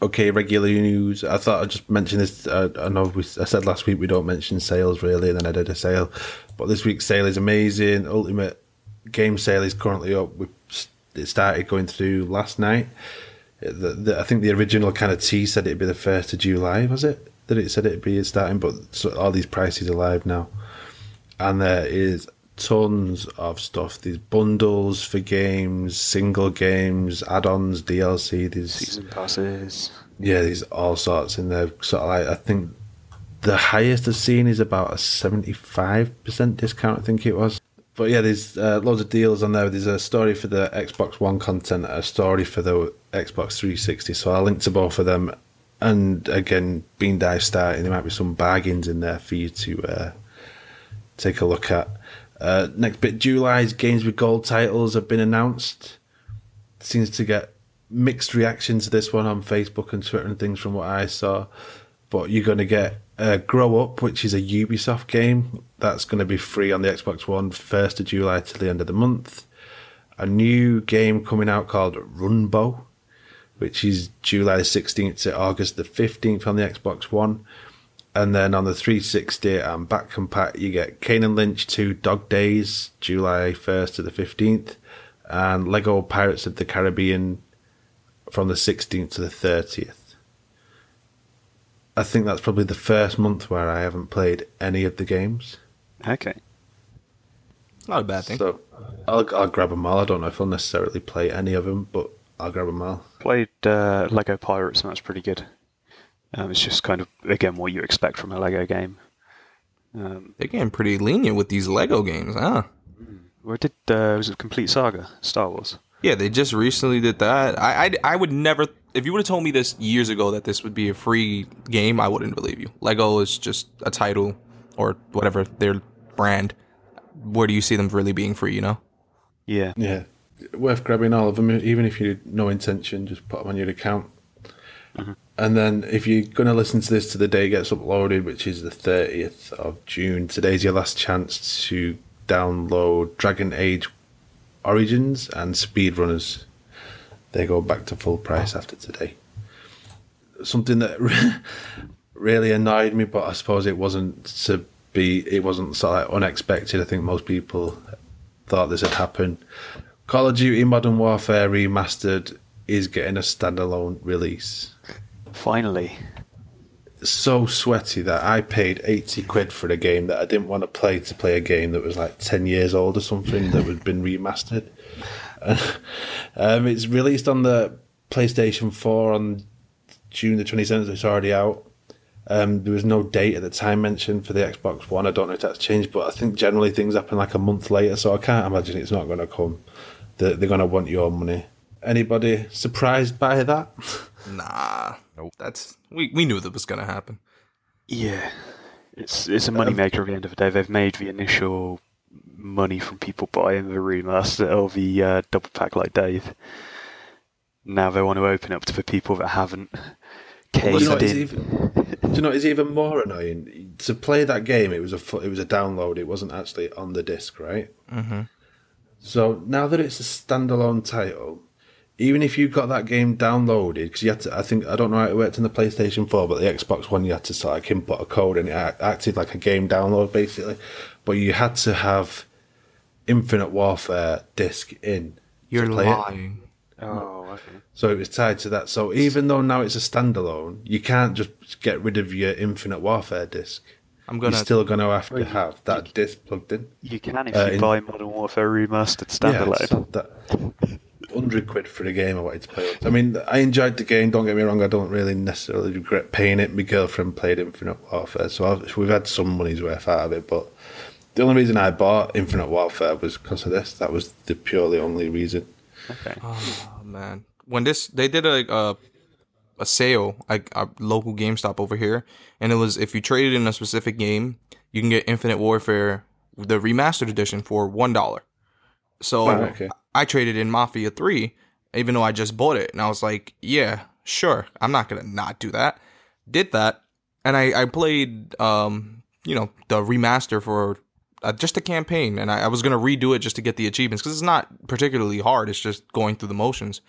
Okay, regular news. I thought I'd just mention this. I know I said last week we don't mention sales, really, and then I did a sale. But this week's sale is amazing. Ultimate Game Sale is currently up. It started going through last night. I think the original kind of tea said it'd be the 1st of July, was it? That it said it'd be starting, but all these prices are live now. And there is tons of stuff. There's bundles for games, single games, add-ons, DLC. There's season passes. Yeah, there's all sorts in there. Sort of like, I think the highest I've seen is about a 75% discount, I think it was. But yeah, there's loads of deals on there. There's a story for the Xbox One content, a story for the Xbox 360. So I'll link to both of them. And again, bean dive starting, there might be some bargains in there for you to take a look at. Next bit, July's games with gold titles have been announced. Seems to get mixed reactions to this one on Facebook and Twitter and things from what I saw. But you're going to get Grow Up, which is a Ubisoft game. That's going to be free on the Xbox One, 1st of July till the end of the month. A new game coming out called Runbo, which is July the 16th to August the 15th on the Xbox One. And then on the 360 and back compat, you get Kane & Lynch 2 Dog Days, July 1st to the 15th, and Lego Pirates of the Caribbean from the 16th to the 30th. I think that's probably the first month where I haven't played any of the games. Okay. Not a bad thing. So I'll grab them all. I don't know if I'll necessarily play any of them, but I'll grab a mile. Played Lego Pirates, and that's pretty good. It's just kind of, again, what you expect from a Lego game. They're getting pretty lenient with these Lego games, huh? Well, was it Complete Saga, Star Wars? Yeah, they just recently did that. I would never, if you would have told me this years ago that this would be a free game, I wouldn't believe you. Lego is just a title, or whatever, their brand. Where do you see them really being free, you know? Yeah. Yeah. Worth grabbing all of them, even if you had no intention, just put them on your account. Mm-hmm. And then if you're going to listen to this to the day it gets uploaded, which is the 30th of June, today's your last chance to download Dragon Age Origins and Speedrunners. They go back to full price after today. Something that really annoyed me, but I suppose it wasn't sort of like unexpected. I think most people thought this had happened. Call of Duty Modern Warfare Remastered is getting a standalone release. Finally. So sweaty that I paid 80 quid for a game that I didn't want to play a game that was like 10 years old or something that had been remastered. It's released on the PlayStation 4 on June the 27th. It's already out. There was no date at the time mentioned for the Xbox One. I don't know if that's changed, but I think generally things happen like a month later, so I can't imagine it's not going to come. They're going to want your money. Anybody surprised by that? Nah. Nope. We knew that was going to happen. Yeah. It's a moneymaker at the end of the day. They've made the initial money from people buying the remaster or the double pack like Dave. Now they want to open up to the people that haven't caved in. Do you know it's even more annoying? To play that game, it was a download. It wasn't actually on the disc, right? Mm-hmm. So now that it's a standalone title, even if you got that game downloaded, because you had to, I don't know how it worked on the PlayStation 4, but the Xbox One, you had to sort of input a code and it acted like a game download, basically. But you had to have Infinite Warfare disc in. You're lying. Oh, okay. So it was tied to that. So even though now it's a standalone, you can't just get rid of your Infinite Warfare disc. You're still going to have to have that disc plugged in. You can if you buy Modern Warfare Remastered standalone. Yeah, 100 quid for the game I wanted to play with. I mean, I enjoyed the game, don't get me wrong. I don't really necessarily regret paying it. My girlfriend played Infinite Warfare, so we've had some money's worth out of it, but the only reason I bought Infinite Warfare was because of this. That was the purely only reason. Okay. Oh man, when they did a sale, like a local GameStop over here, and it was if you traded in a specific game, you can get Infinite Warfare, the remastered edition, for $1. So okay. I traded in Mafia 3, even though I just bought it, and I was like, yeah, Sure, I'm not going to not do that. Did that, and I played, the remaster for just the campaign, and I was going to redo it just to get the achievements, because it's not particularly hard, it's just going through the motions.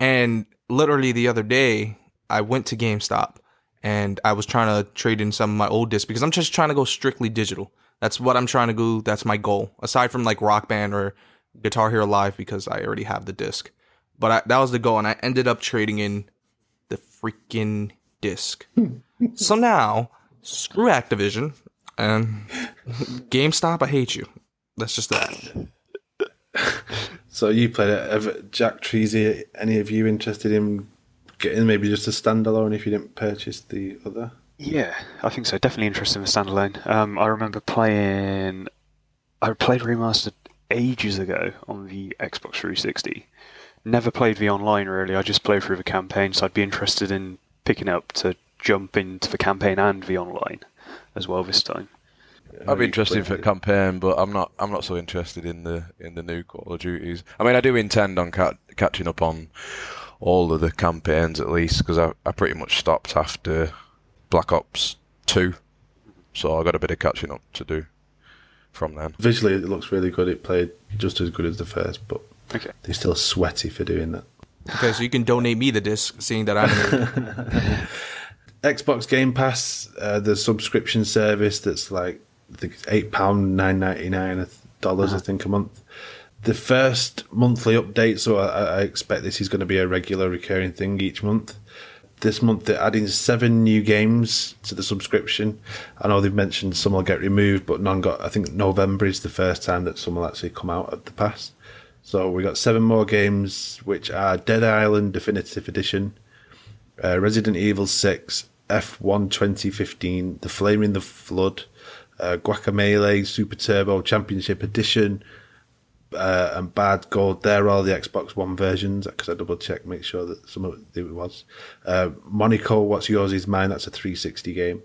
And literally the other day, I went to GameStop, and I was trying to trade in some of my old discs, because I'm just trying to go strictly digital. That's what I'm trying to do, that's my goal, aside from like Rock Band or Guitar Hero Live, because I already have the disc. But that was the goal, and I ended up trading in the freaking disc. So now, screw Activision and GameStop, I hate you. That's just that. So you played it. Jack Treasy, any of you interested in getting maybe just a standalone if you didn't purchase the other? Yeah, I think so. Definitely interested in a standalone. I remember I played Remastered ages ago on the Xbox 360. Never played the online, really. I just played through the campaign, so I'd be interested in picking up to jump into the campaign and the online as well this time. I'd be interested for the campaign, but I'm not so interested in the new Call of Duties. I mean, I do intend on catching up on all of the campaigns, at least, because I pretty much stopped after Black Ops 2, so I got a bit of catching up to do from then. Visually, it looks really good. It played just as good as the first, but... Okay. They're still sweaty for doing that. Okay, so you can donate me the disc, seeing that I'm... Xbox Game Pass, the subscription service that's like, I think it's £8, $9.99 dollars, I think, a month. The first monthly update, so I expect this is going to be a regular recurring thing each month. This month they're adding 7 new games to the subscription. I know they've mentioned some will get removed, but none got... I think November is the first time that some will actually come out of the pass. So we got 7 more games, which are Dead Island Definitive Edition, Resident Evil 6, F1 2015, The Flame in the Flood, Guacamelee Super Turbo Championship Edition, and Bad Gold. They're all the Xbox One versions, because I double-checked, make sure that some of it was. Monaco, What's Yours Is Mine, that's a 360 game.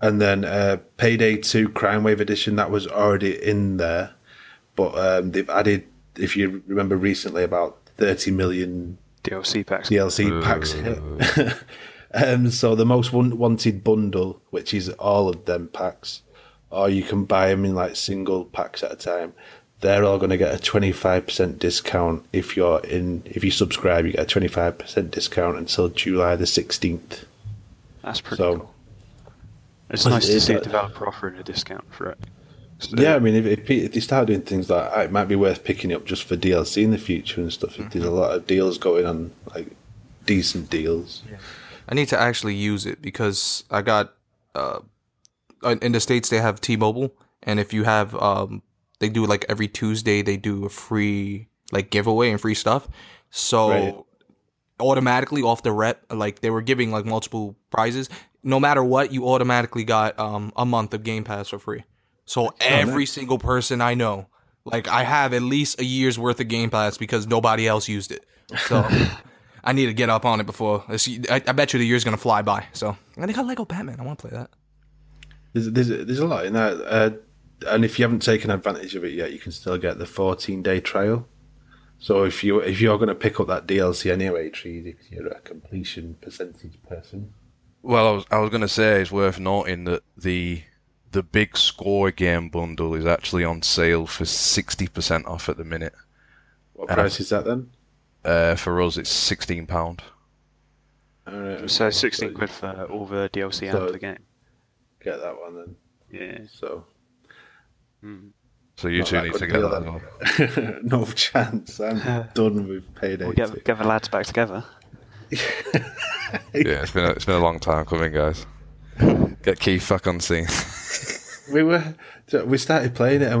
And then Payday 2 Crime Wave Edition, that was already in there, but they've added... If you remember recently, about 30 million DLC packs hit. So the most wanted bundle, which is all of them packs, or you can buy them in like single packs at a time, they're all going to get a 25% discount. If you subscribe, you get a 25% discount until July the 16th. That's pretty cool. It's nice to see a developer offering a discount for it. So, yeah, I mean, if they start doing things like that, it might be worth picking up just for DLC in the future and stuff. If there's a lot of deals going on, like decent deals. Yeah. I need to actually use it, because I got in the States they have T-Mobile, and if you have they do like every Tuesday they do a free like giveaway and free stuff. So automatically off the rep, like they were giving like multiple prizes. No matter what, you automatically got a month of Game Pass for free. So every single person I know, like I have at least a year's worth of Game Pass because nobody else used it. So I need to get up on it before. I bet you the year's going to fly by. So and they got Lego Batman. I want to play that. There's a lot in that. And if you haven't taken advantage of it yet, you can still get the 14-day trial. So if you're going to pick up that DLC anyway, Tree, you're a completion percentage person. Well, I was going to say it's worth noting that the big score game bundle is actually on sale for 60% off at the minute. What price is that then? For us, it's £16. So 16 quid for all the DLC and the game. Get that one then. Yeah. So you two need to get that one. No chance. I'm done with Payday. We'll get the lads back together. Yeah, it's been a long time coming, guys. Get Keith back on scene. We started playing it and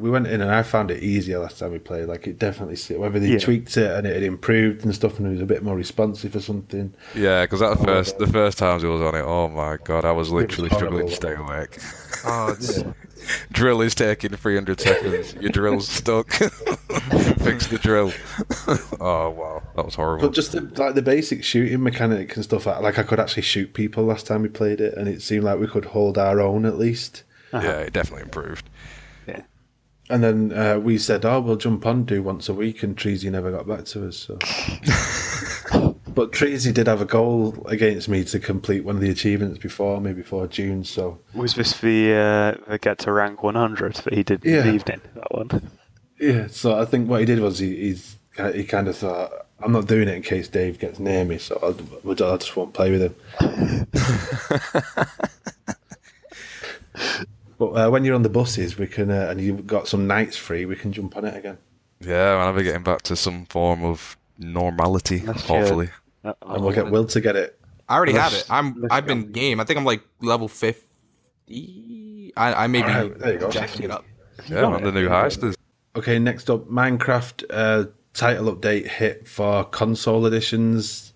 we went in and I found it easier last time we played. Like it definitely, whether they tweaked it and it had improved and stuff and it was a bit more responsive or something. Yeah, because the first times it was on it, oh my god, I was literally struggling to stay awake. Oh, drill is taking 300 seconds. Your drill's stuck. Fix the drill. Oh wow, that was horrible. But just the basic shooting mechanic and stuff like I could actually shoot people last time we played it, and it seemed like we could hold our own at least. Yeah, it definitely improved. Yeah. And then we said, we'll jump on, do once a week, and Treasy never got back to us. So. But Crazy did have a goal against me to complete one of the achievements before me, before June, so... Was this the get to rank 100 that he did in the evening, that one? Yeah, so I think what he did was he kind of thought, I'm not doing it in case Dave gets near me, so I just won't play with him. But when you're on the buses, we can, and you've got some nights free, we can jump on it again. Yeah, I'll be getting back to some form of normality, hopefully. And we'll get Will to get it. I already have it. I've been game. I think I'm like level 50. I may be jacking it up. Yeah, I'm on the new heisters. Okay, next up, Minecraft title update hit for console editions.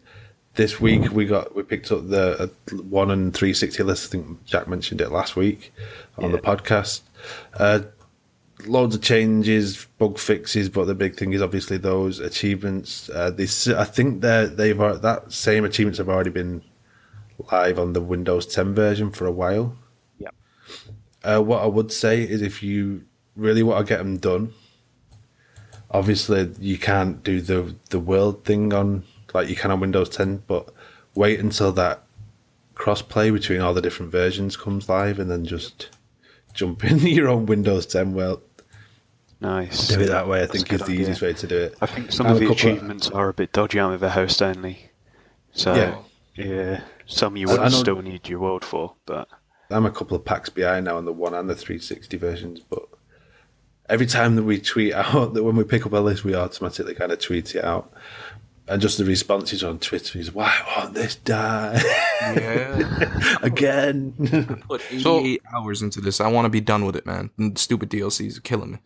This week we picked up the 1 and 360 list. I think Jack mentioned it last week on the podcast. Loads of changes, bug fixes, but the big thing is obviously those achievements. I think that same achievements have already been live on the Windows 10 version for a while. Yeah. What I would say is if you really want to get them done, obviously you can't do the world thing on. Like you can on Windows 10, but wait until that cross-play between all the different versions comes live and then just jump into your own Windows 10 world. Nice. Do it that way, I think is the easiest way to do it. I think some of the achievements are a bit dodgy, aren't they? They're host only. So, yeah, some you would still need your world for. But I'm a couple of packs behind now on the 1 and the 360 versions, but every time that we tweet out, that when we pick up a list, we automatically kind of tweet it out. And just the responses on Twitter is, why won't this die? Yeah. Again. I put 88 hours into this. I want to be done with it, man. The stupid DLCs are killing me.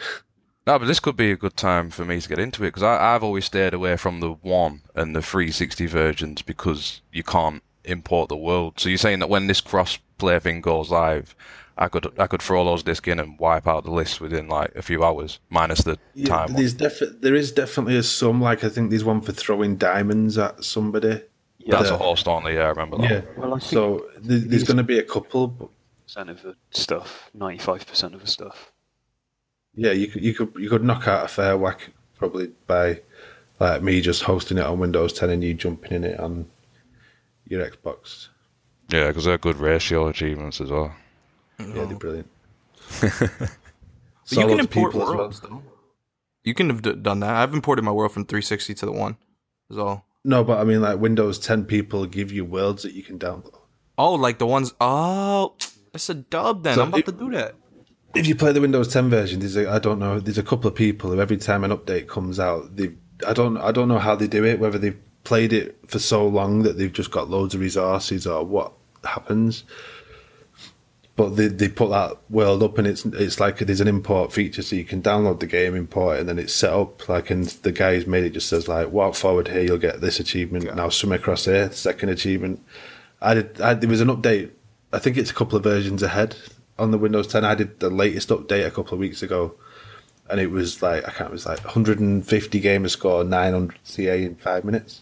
No, but this could be a good time for me to get into it, because I've always stayed away from the 1 and the 360 versions because you can't import the world. So you're saying that when this cross-play thing goes live, I could throw those discs in and wipe out the list within like a few hours, minus the time. There is definitely a sum. Like I think there's one for throwing diamonds at somebody. Yeah. That's a host only. Yeah, I remember that. Yeah. Well, I think so there's going to be a couple. But 95% of the stuff, 95% of the stuff. Yeah, you could knock out a fair whack probably by like me just hosting it on Windows 10 and you jumping in it on your Xbox. Yeah, because they're good ratio achievements as well. No. Yeah, they're brilliant. So you can import worlds, though. You can have done that. I've imported my world from 360 to the 1. Is all. No, but I mean, like Windows 10 people give you worlds that you can download. Oh, like the ones. Oh, that's a dub. Then so I'm about to do that. If you play the Windows 10 version, There's a couple of people who every time an update comes out, I don't know how they do it. Whether they've played it for so long that they've just got loads of resources, or what happens. But they put that world up, and it's like there's an import feature, so you can download the game, import it, and then it's set up. Like, and the guy who's made it just says like, walk forward here, you'll get this achievement. Yeah. Now swim across here, second achievement. There was an update. I think it's a couple of versions ahead on the Windows 10. I did the latest update a couple of weeks ago, and it was like it was like 150 gamers score 900 CA in 5 minutes.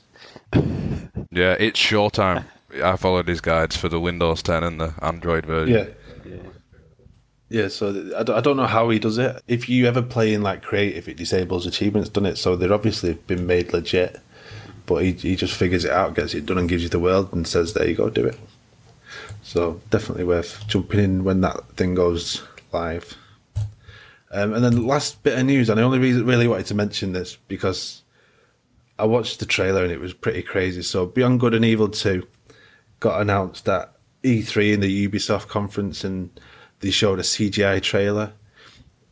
Yeah, it's showtime. I followed his guides for the Windows 10 and the Android version. Yeah. So I don't know how he does it. If you ever play in like creative, it disables achievements, doesn't it? So they've obviously been made legit, but he just figures it out, gets it done, and gives you the world and says, "There you go, do it." So definitely worth jumping in when that thing goes live. And then the last bit of news, and I only really wanted to mention this because I watched the trailer and it was pretty crazy. So Beyond Good and Evil 2. Got announced at E3 in the Ubisoft conference, and they showed a CGI trailer.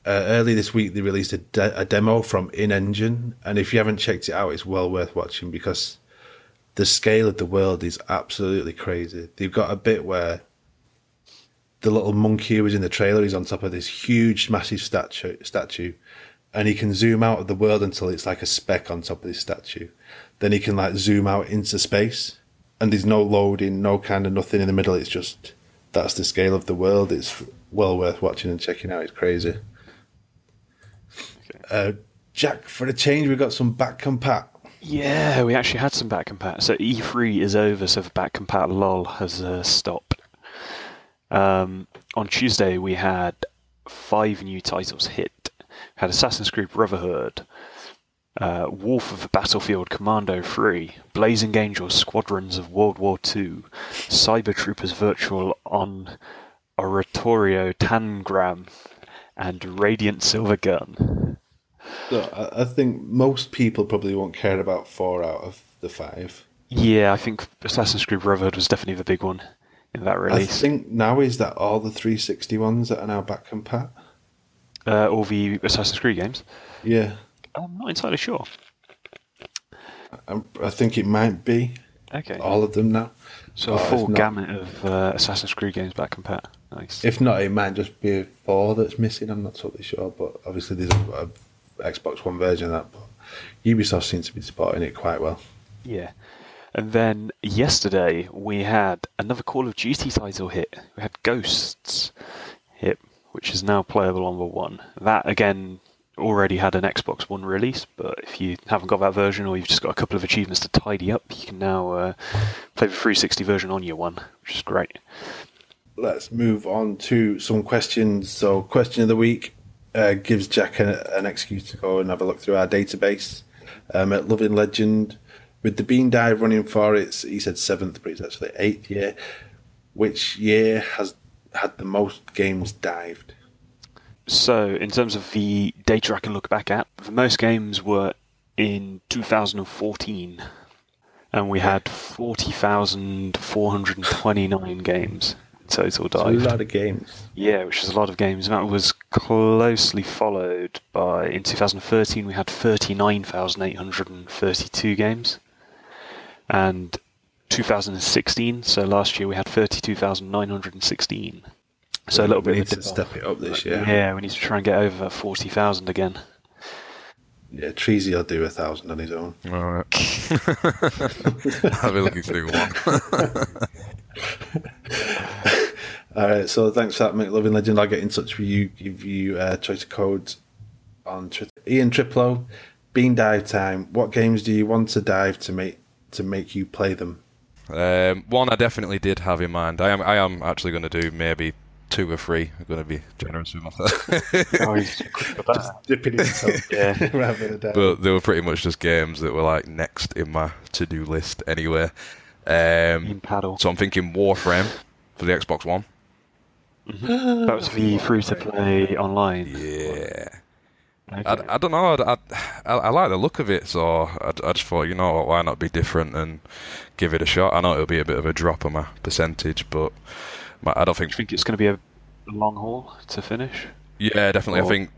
Early this week, they released a demo from InEngine, and if you haven't checked it out, it's well worth watching because the scale of the world is absolutely crazy. They've got a bit where the little monkey who was in the trailer is on top of this huge, massive statue, and he can zoom out of the world until it's like a speck on top of this statue. Then he can like zoom out into space. And there's no loading, no kind of nothing in the middle. It's just, that's the scale of the world. It's well worth watching and checking out. It's crazy. Okay. Jack, for a change, we got some back compat. Yeah, we actually had some back compat. So E3 is over, so the back compat lol has stopped. On Tuesday, we had 5 new titles hit. We had Assassin's Creed Brotherhood, Wolf of the Battlefield Commando 3, Blazing Angels Squadrons of World War II, Cyber Troopers Virtual on Oratorio Tangram, and Radiant Silver Gun. No, I think most people probably won't care about 4 out of the 5. Yeah, I think Assassin's Creed Brotherhood was definitely the big one in that release. I think now is that all the 360 ones that are now back compat? All the Assassin's Creed games? Yeah. I'm not entirely sure. I think it might be. Okay. All of them now. So a full gamut of Assassin's Creed games back compat. Nice. If not, it might just be 4 that's missing. I'm not totally sure, but obviously there's an Xbox One version of that. But Ubisoft seems to be supporting it quite well. Yeah. And then yesterday we had another Call of Duty title hit. We had Ghosts hit, which is now playable on the One. That, again, already had an Xbox One release, but if you haven't got that version or you've just got a couple of achievements to tidy up, you can now play the 360 version on your One, which is great. Let's move on to some questions. So, question of the week gives Jack an excuse to go and have a look through our database at Loving Legend. With the Bean Dive running for its, he said 7th, but it's actually 8th year. Which year has had the most games dived? So, in terms of the data I can look back at, the most games were in 2014, and we had 40,429 games in total dived. That's a lot of games. Yeah, which is a lot of games. That was closely followed by, in 2013, we had 39,832 games. And 2016, so last year we had 32,916. So a little bit. We need to step it up this year. Yeah, we need to try and get over 40,000 again. Yeah, Treasy will do 1,000 on his own. All right. I'll be looking to do one. All right, so thanks for that, McLovin Legend. I'll get in touch with you, give you a choice of codes on Twitter. Ian Triplo, Bean Dive Time. What games do you want to dive to make you play them? One I definitely did have in mind. I am actually going to do maybe 2 or 3. I'm going to be generous with myself. Oh, he's just dipping himself. Yeah. But they were pretty much just games that were like next in my to-do list anyway. So I'm thinking Warframe for the Xbox One. Mm-hmm. That was the free-to-play online. Yeah. Okay. I don't know. I like the look of it, so I just thought, you know what, why not be different and give it a shot? I know it'll be a bit of a drop on my percentage, but I don't think. Do you think it's going to be a long haul to finish? Yeah, definitely. Or... I think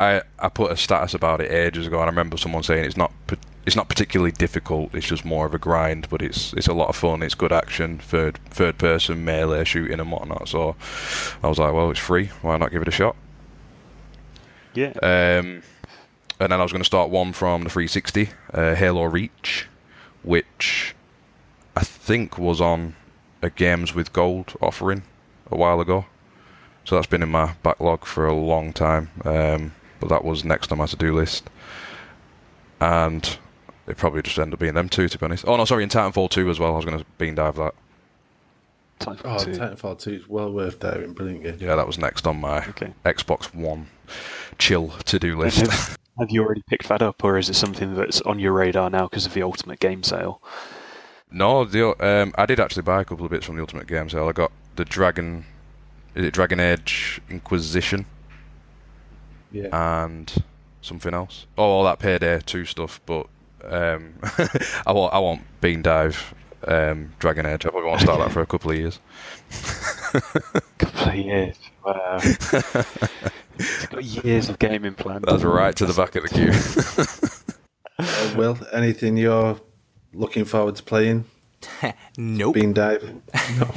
I put a status about it ages ago, and I remember someone saying it's not particularly difficult. It's just more of a grind, but it's a lot of fun. It's good action, third person melee shooting and whatnot. So I was like, well, it's free. Why not give it a shot? Yeah. And then I was going to start one from the 360, Halo Reach, which I think was on a Games with Gold offering a while ago. So that's been in my backlog for a long time. But that was next on my to-do list. And it probably just ended up being them two, to be honest. Oh, no, sorry, in Titanfall 2 as well. I was going to bean dive that. Titanfall 2 is well worth diving. Brilliant game. Yeah, that was next on my Xbox One chill to-do list. Have you already picked that up, or is it something that's on your radar now because of the Ultimate Game Sale? No, I did actually buy a couple of bits from the Ultimate Game Sale. I got the Dragon Age Inquisition? Yeah. And something else. Oh, all that Payday 2 stuff, but I won't bean dive Dragon Age. I probably won't start that for a couple of years. Couple of years, wow. It's got years of gaming planned. That's right to the back of the queue. Will, anything you're looking forward to playing? Nope. Bean dive? No.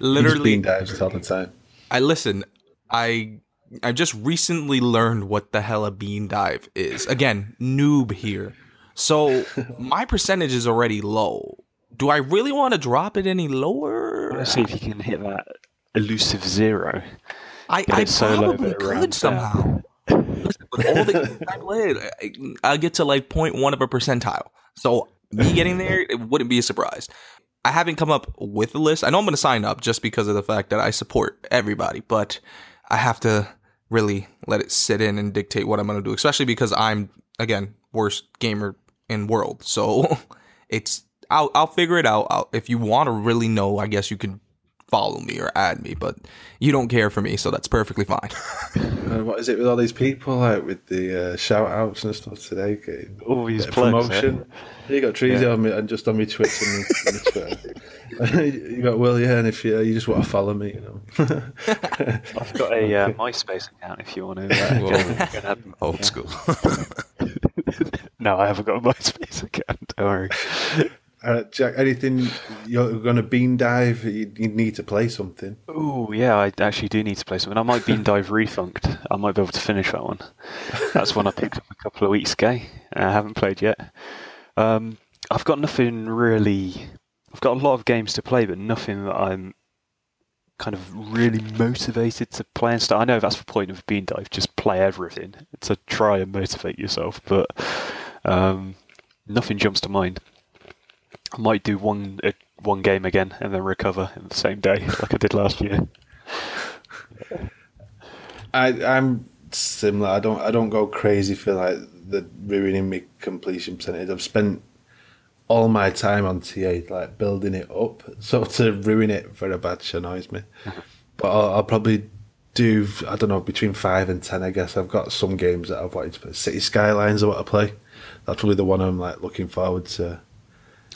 Literally. Bean dives all the time. I just recently learned what the hell a bean dive is. Again, noob here. So my percentage is already low. Do I really want to drop it any lower? Let's see if you can hit that elusive 0. I probably could somehow. Listen, with all the games I played, I get to like 0.1 of a percentile. So me getting there, it wouldn't be a surprise. I haven't come up with a list. I know I'm going to sign up just because of the fact that I support everybody, but I have to really let it sit in and dictate what I'm going to do, especially because I'm again, worst gamer in world. So it's, I'll figure it out. If you want to really know, I guess you can follow me or add me, but you don't care for me, so that's perfectly fine. What is it with all these people out with the shout outs and stuff today? All these plugs, promotion. Yeah. You got Treasy on me and just on me Twitch and me Twitter. You got Will, yeah, and if you just want to follow me, you know. I've got a MySpace account if you want to. Old school. No, I haven't got a MySpace account. Don't worry. Jack, anything you're going to bean dive? You need to play something. Oh, yeah, I actually do need to play something. I might bean dive Refunked. I might be able to finish that one. That's one I picked up a couple of weeks ago. I haven't played yet. I've got nothing really... I've got a lot of games to play, but nothing that I'm kind of really motivated to play and stuff. I know that's the point of bean dive, just play everything, to try and motivate yourself, but nothing jumps to mind. I might do one game again and then recover in the same day, like I did last year. I'm similar. I don't go crazy for like the ruining my completion percentage. I've spent all my time on TA like building it up, so to ruin it for a batch annoys me. But I'll probably do, I don't know, between 5 and 10. I guess I've got some games that I've wanted to play. City Skylines I want to play. That's probably the one I'm like looking forward to.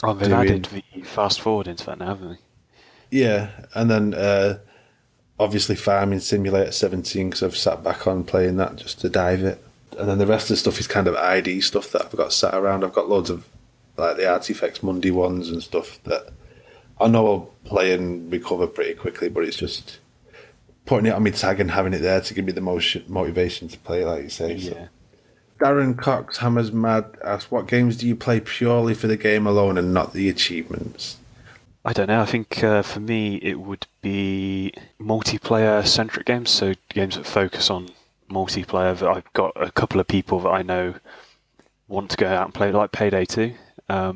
Oh, they've added the fast forward into that now, haven't they? Yeah, and then obviously Farming Simulator 17, because I've sat back on playing that just to dive it. And then the rest of the stuff is kind of ID stuff that I've got sat around. I've got loads of like the Artifex Mundi ones and stuff that I know I'll play and recover pretty quickly, but it's just putting it on my tag and having it there to give me the motivation to play, like you say. Yeah. So. Darren Cox, Hammers Mad, asks, what games do you play purely for the game alone and not the achievements? I don't know. I think for me it would be multiplayer-centric games, so games that focus on multiplayer. That I've got a couple of people that I know want to go out and play, like Payday 2. I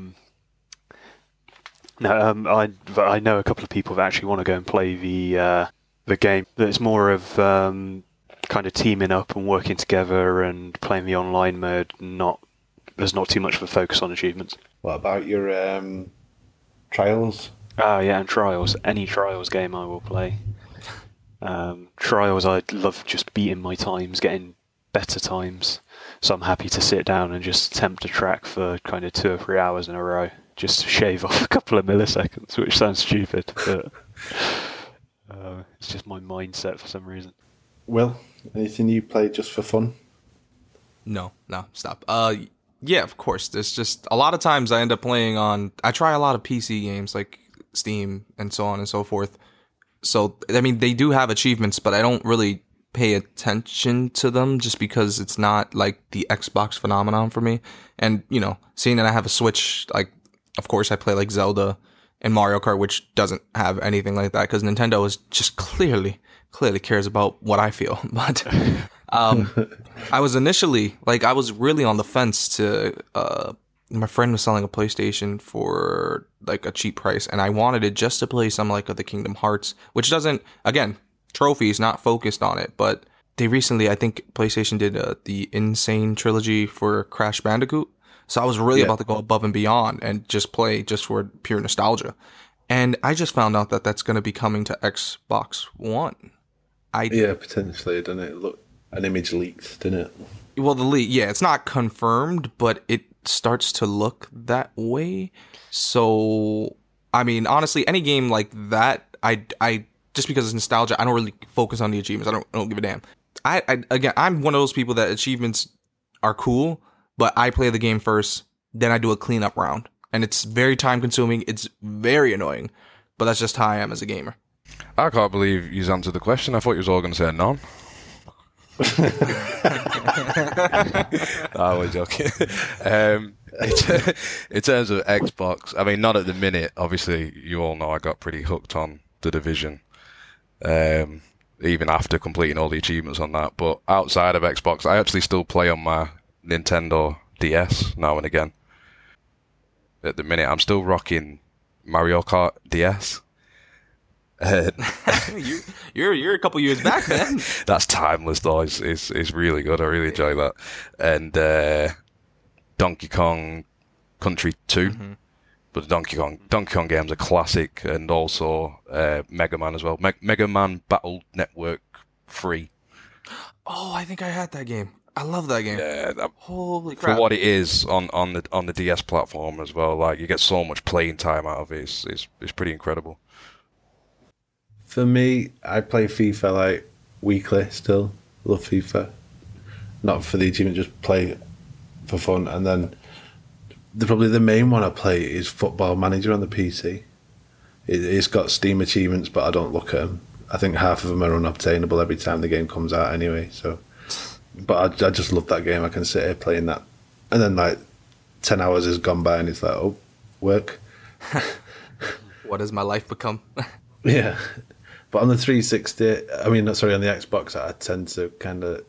know a couple of people that actually want to go and play the game. That's more of... kind of teaming up and working together and playing the online mode. There's not too much of a focus on achievements. What about your Trials? Oh, yeah, and Trials. Any Trials game I will play. Trials, I love just beating my times, getting better times. So I'm happy to sit down and just attempt a track for kind of 2 or 3 hours in a row, just to shave off a couple of milliseconds, which sounds stupid, but it's just my mindset for some reason. Will, anything you play just for fun? No, stop. Yeah, of course. There's just a lot of times I end up playing on... I try a lot of PC games like Steam and so on and so forth. So, I mean, they do have achievements, but I don't really pay attention to them just because it's not like the Xbox phenomenon for me. And, you know, seeing that I have a Switch, like, of course, I play like Zelda and Mario Kart, which doesn't have anything like that because Nintendo is just clearly cares about what I feel. But I was initially, like, I was really on the fence to, my friend was selling a PlayStation for, like, a cheap price, and I wanted it just to play some, like, of the Kingdom Hearts, which doesn't, again, trophies, not focused on it, but they recently, I think PlayStation did the Insane Trilogy for Crash Bandicoot, so I was really about to go above and beyond and just play just for pure nostalgia. And I just found out that that's going to be coming to Xbox One. Potentially, didn't it? Look, an image leaked, didn't it? Well, the leak, it's not confirmed, but it starts to look that way. So, I mean, honestly, any game like that, I just because it's nostalgia, I don't really focus on the achievements. I don't give a damn. Again, I'm one of those people that achievements are cool, but I play the game first, then I do a cleanup round. And it's very time-consuming. It's very annoying. But that's just how I am as a gamer. I can't believe you've answered the question. I thought you was all going to say none. I was joking. In terms of Xbox, I mean, not at the minute. Obviously, you all know I got pretty hooked on The Division, even after completing all the achievements on that. But outside of Xbox, I actually still play on my Nintendo DS now and again. At the minute, I'm still rocking Mario Kart DS. You're a couple years back, man. That's timeless, though. It's really good. I really enjoy that. And Donkey Kong Country 2. Mm-hmm. But the Donkey Kong games are classic, and also Mega Man as well. Mega Man Battle Network 3. Oh, I think I had that game. I love that game. Yeah, holy crap! For what it is on the DS platform as well, like you get so much playing time out of it. It's pretty incredible. For me, I play FIFA like weekly still. Love FIFA, not for the achievement, just play for fun. And then probably the main one I play is Football Manager on the PC. It's got Steam achievements, but I don't look at them. I think half of them are unobtainable every time the game comes out anyway. So. But I just love that game. I can sit here playing that. And then, like, 10 hours has gone by and it's like, oh, work. What has my life become? Yeah. But on the 360, on the Xbox, I tend to kind of...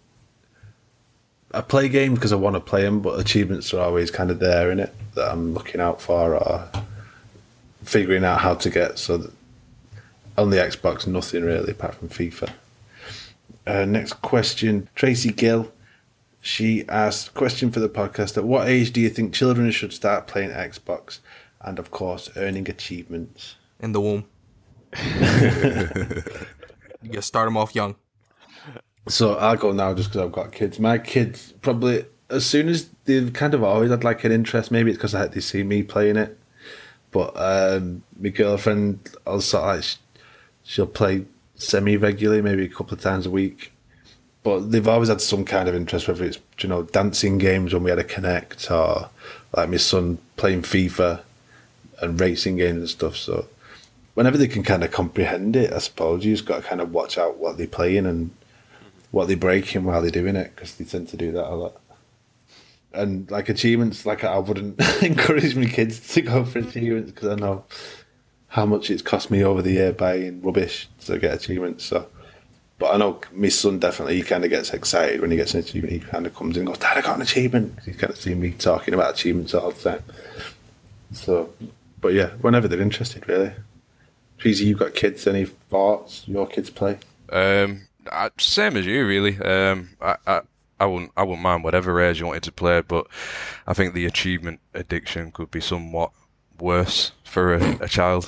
I play games because I want to play them, but achievements are always kind of there in it that I'm looking out for or figuring out how to get. So that on the Xbox, nothing really apart from FIFA. Next question, Tracy Gill. She asked, question for the podcast, at what age do you think children should start playing Xbox and, of course, earning achievements? In the womb. You gotta start them off young. So I'll go now just because I've got kids. My kids, probably, as soon as they've kind of always had like an interest, maybe it's because they see me playing it, but my girlfriend, also, like, she'll play semi-regularly, maybe a couple of times a week, but they've always had some kind of interest, whether it's, you know, dancing games when we had a Kinect, or like my son playing FIFA and racing games and stuff. So whenever they can kind of comprehend it, I suppose you just got to kind of watch out what they're playing and what they're breaking while they're doing it, because they tend to do that a lot. And like achievements, like I wouldn't encourage my kids to go for achievements, because I know how much it's cost me over the year buying rubbish to get achievements. So, but I know my son definitely, he kind of gets excited when he gets an achievement. He kind of comes in and goes, Dad, I got an achievement. He's kind of seen me talking about achievements all the time. So, but yeah, whenever they're interested, really. Treasy, you've got kids. Any thoughts your kids play? Same as you, really. I wouldn't mind whatever age you wanted to play, but I think the achievement addiction could be somewhat worse for a child.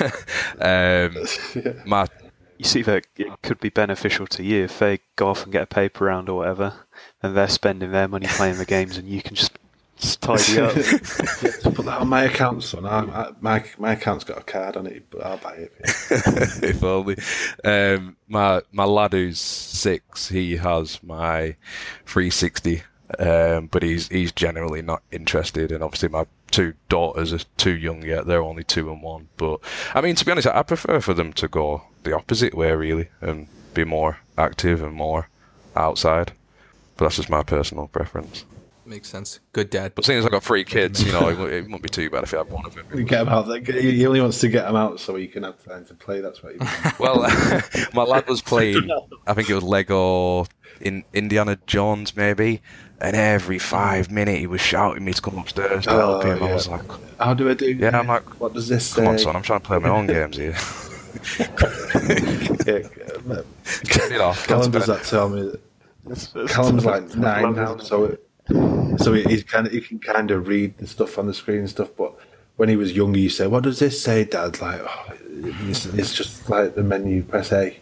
You see that it could be beneficial to you if they go off and get a paper round or whatever, and they're spending their money playing the games, and you can just tidy up. Put that on my account, son. My account's got a card on it, but I'll buy it. If only. My lad who's 6, he has my 360. But he's generally not interested, and obviously my two daughters are too young yet. They're only 2 and 1. But I mean, to be honest, I prefer for them to go the opposite way, really, and be more active and more outside. But that's just my personal preference. Makes sense. Good dad. But seeing as I've got 3 kids, you know, it wouldn't be too bad if I had one of them. He only wants to get them out so he can have time to play. That's what he wants. Well, my lad was playing, I think it was Lego in Indiana Jones, maybe, and every 5 minutes he was shouting me to come upstairs to help him. Yeah. I was like, how do I do? Yeah, I'm like, what does this say? Come on, son, I'm trying to play my own games here. Get it off. Callum does that tell me. Callum's like 9 now, so it. So he can kind of read the stuff on the screen and stuff, but when he was younger, you say, "What does this say, Dad?" Like, it's just like the menu. Press A.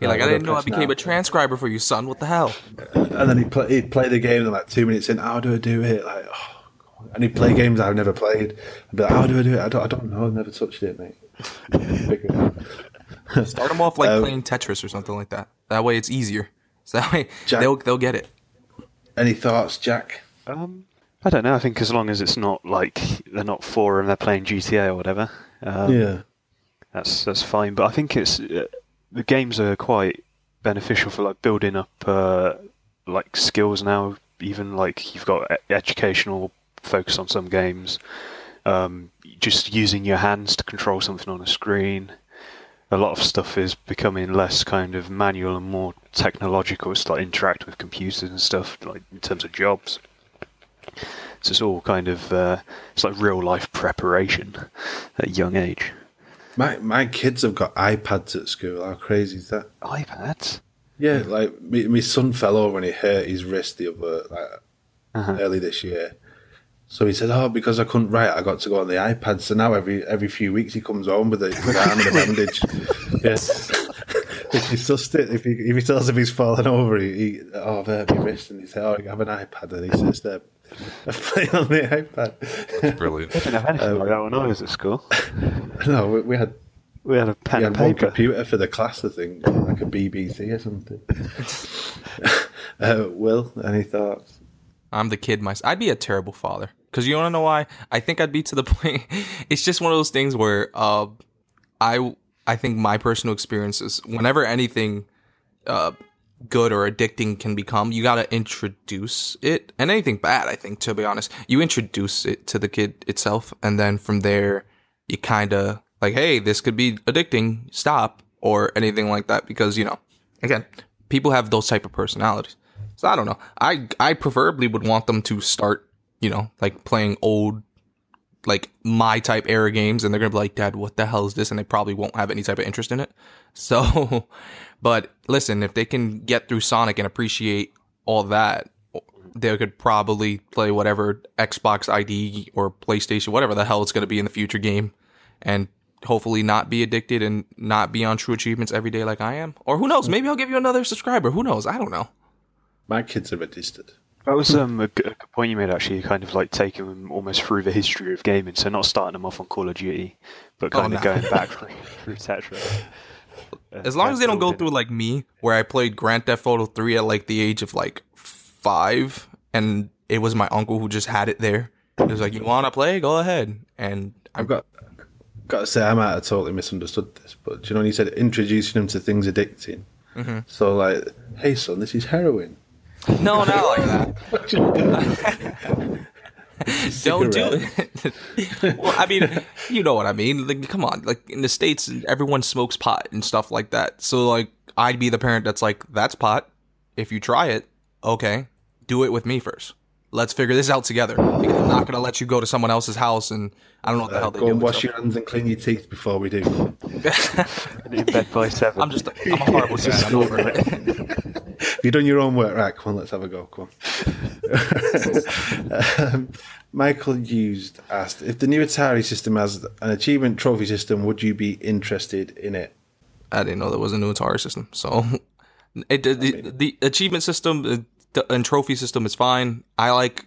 You're like, "I didn't know I became a transcriber for you, son. What the hell?" And then he'd play the game, and like 2 minutes in, how do I do it? Like, oh, God. And he'd play games I've never played. I'd be like, "How do I do it? I don't know. I've never touched it, mate." Figure it out. Start them off like playing Tetris or something like that. That way, it's easier. So that way, they'll get it. Any thoughts, Jack? I don't know. I think as long as it's not like they're not 4 and they're playing GTA or whatever, that's fine. But I think it's the games are quite beneficial for like building up like skills now. Even like you've got educational focus on some games, just using your hands to control something on a screen. A lot of stuff is becoming less kind of manual and more technological. It's like interact with computers and stuff, like in terms of jobs. So it's all kind of it's like real life preparation at a young age. My kids have got iPads at school. How crazy is that? iPads? Yeah, like my son fell over and he hurt his wrist the other early this year, So he said, "Oh, because I couldn't write, I got to go on the iPad." So now every few weeks he comes home with an arm and a bandage. Yes, if he sussed it, if he tells him he's fallen over, he hurt my wrist, and he said, "Oh, I have an iPad," and he sits there playing on the iPad. That's brilliant. We didn't have anything like that when I was at school. No, we had a pen and paper. One computer for the class, I think, like a BBC or something. Will, any thoughts? I'm the kid myself. I'd be a terrible father. Because you want to know why? I think I'd be to the point. It's just one of those things where I think my personal experiences, whenever anything good or addicting can become, you got to introduce it. And anything bad, I think, to be honest, you introduce it to the kid itself. And then from there, you kind of like, hey, this could be addicting. Stop. Or anything like that. Because, you know, again, people have those type of personalities. So I don't know. I preferably would want them to start, you know, like playing old, like my type era games, and they're gonna be like, "Dad, what the hell is this?" And they probably won't have any type of interest in it. So, but listen, if they can get through Sonic and appreciate all that, they could probably play whatever Xbox ID or PlayStation, whatever the hell it's gonna be in the future game, and hopefully not be addicted and not be on True Achievements every day like I am. Or who knows? Maybe I'll give you another subscriber. Who knows? I don't know. My kids are registered. That was a good point you made, actually, kind of like taking them almost through the history of gaming. So not starting them off on Call of Duty, but kind of going back through Tetris. As long as they don't go through like me, where I played Grand Theft Auto 3 at like the age of like 5, and it was my uncle who just had it there. He was like, "You want to play? Go ahead." And I've got to say, I might have totally misunderstood this, but you know, when you said introducing them to things addicting, mm-hmm. So like, "Hey son, this is heroin." No, not like that. Don't do it. Well, I mean, you know what I mean. Like, come on. Like, in the States, everyone smokes pot and stuff like that. So, like, I'd be the parent that's like, "That's pot. If you try it, okay, do it with me first. Let's figure this out together. Because I'm not going to let you go to someone else's house and I don't know what the hell they do." Go and wash your hands and clean your teeth before we do. In bed by 7. I'm a horrible dad. I'm over it. If you've done your own work, right, come on, let's have a go, come on. Michael Hughes asked, if the new Atari system has an achievement trophy system, would you be interested in it? I didn't know there was a new Atari system. So the achievement system and trophy system is fine. I like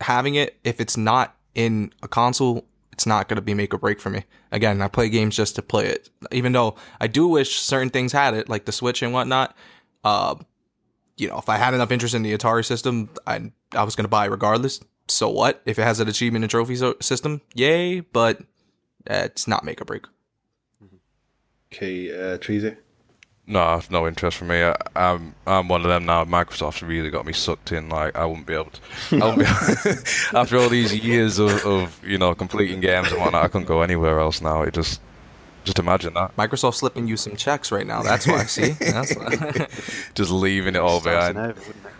having it. If it's not in a console, it's not going to be make or break for me. Again, I play games just to play it. Even though I do wish certain things had it, like the Switch and whatnot, you know, if I had enough interest in the Atari system, I was going to buy regardless. So what? If it has an achievement and trophy system, yay, but it's not make or break. Okay, Treasy? No interest for me. I'm one of them now. Microsoft's really got me sucked in. Like, I wouldn't be able to. After all these years of you know, completing games and whatnot, I couldn't go anywhere else now. It just... Just imagine that. Microsoft slipping you some checks right now. That's why, see? That's why. Just leaving it all behind.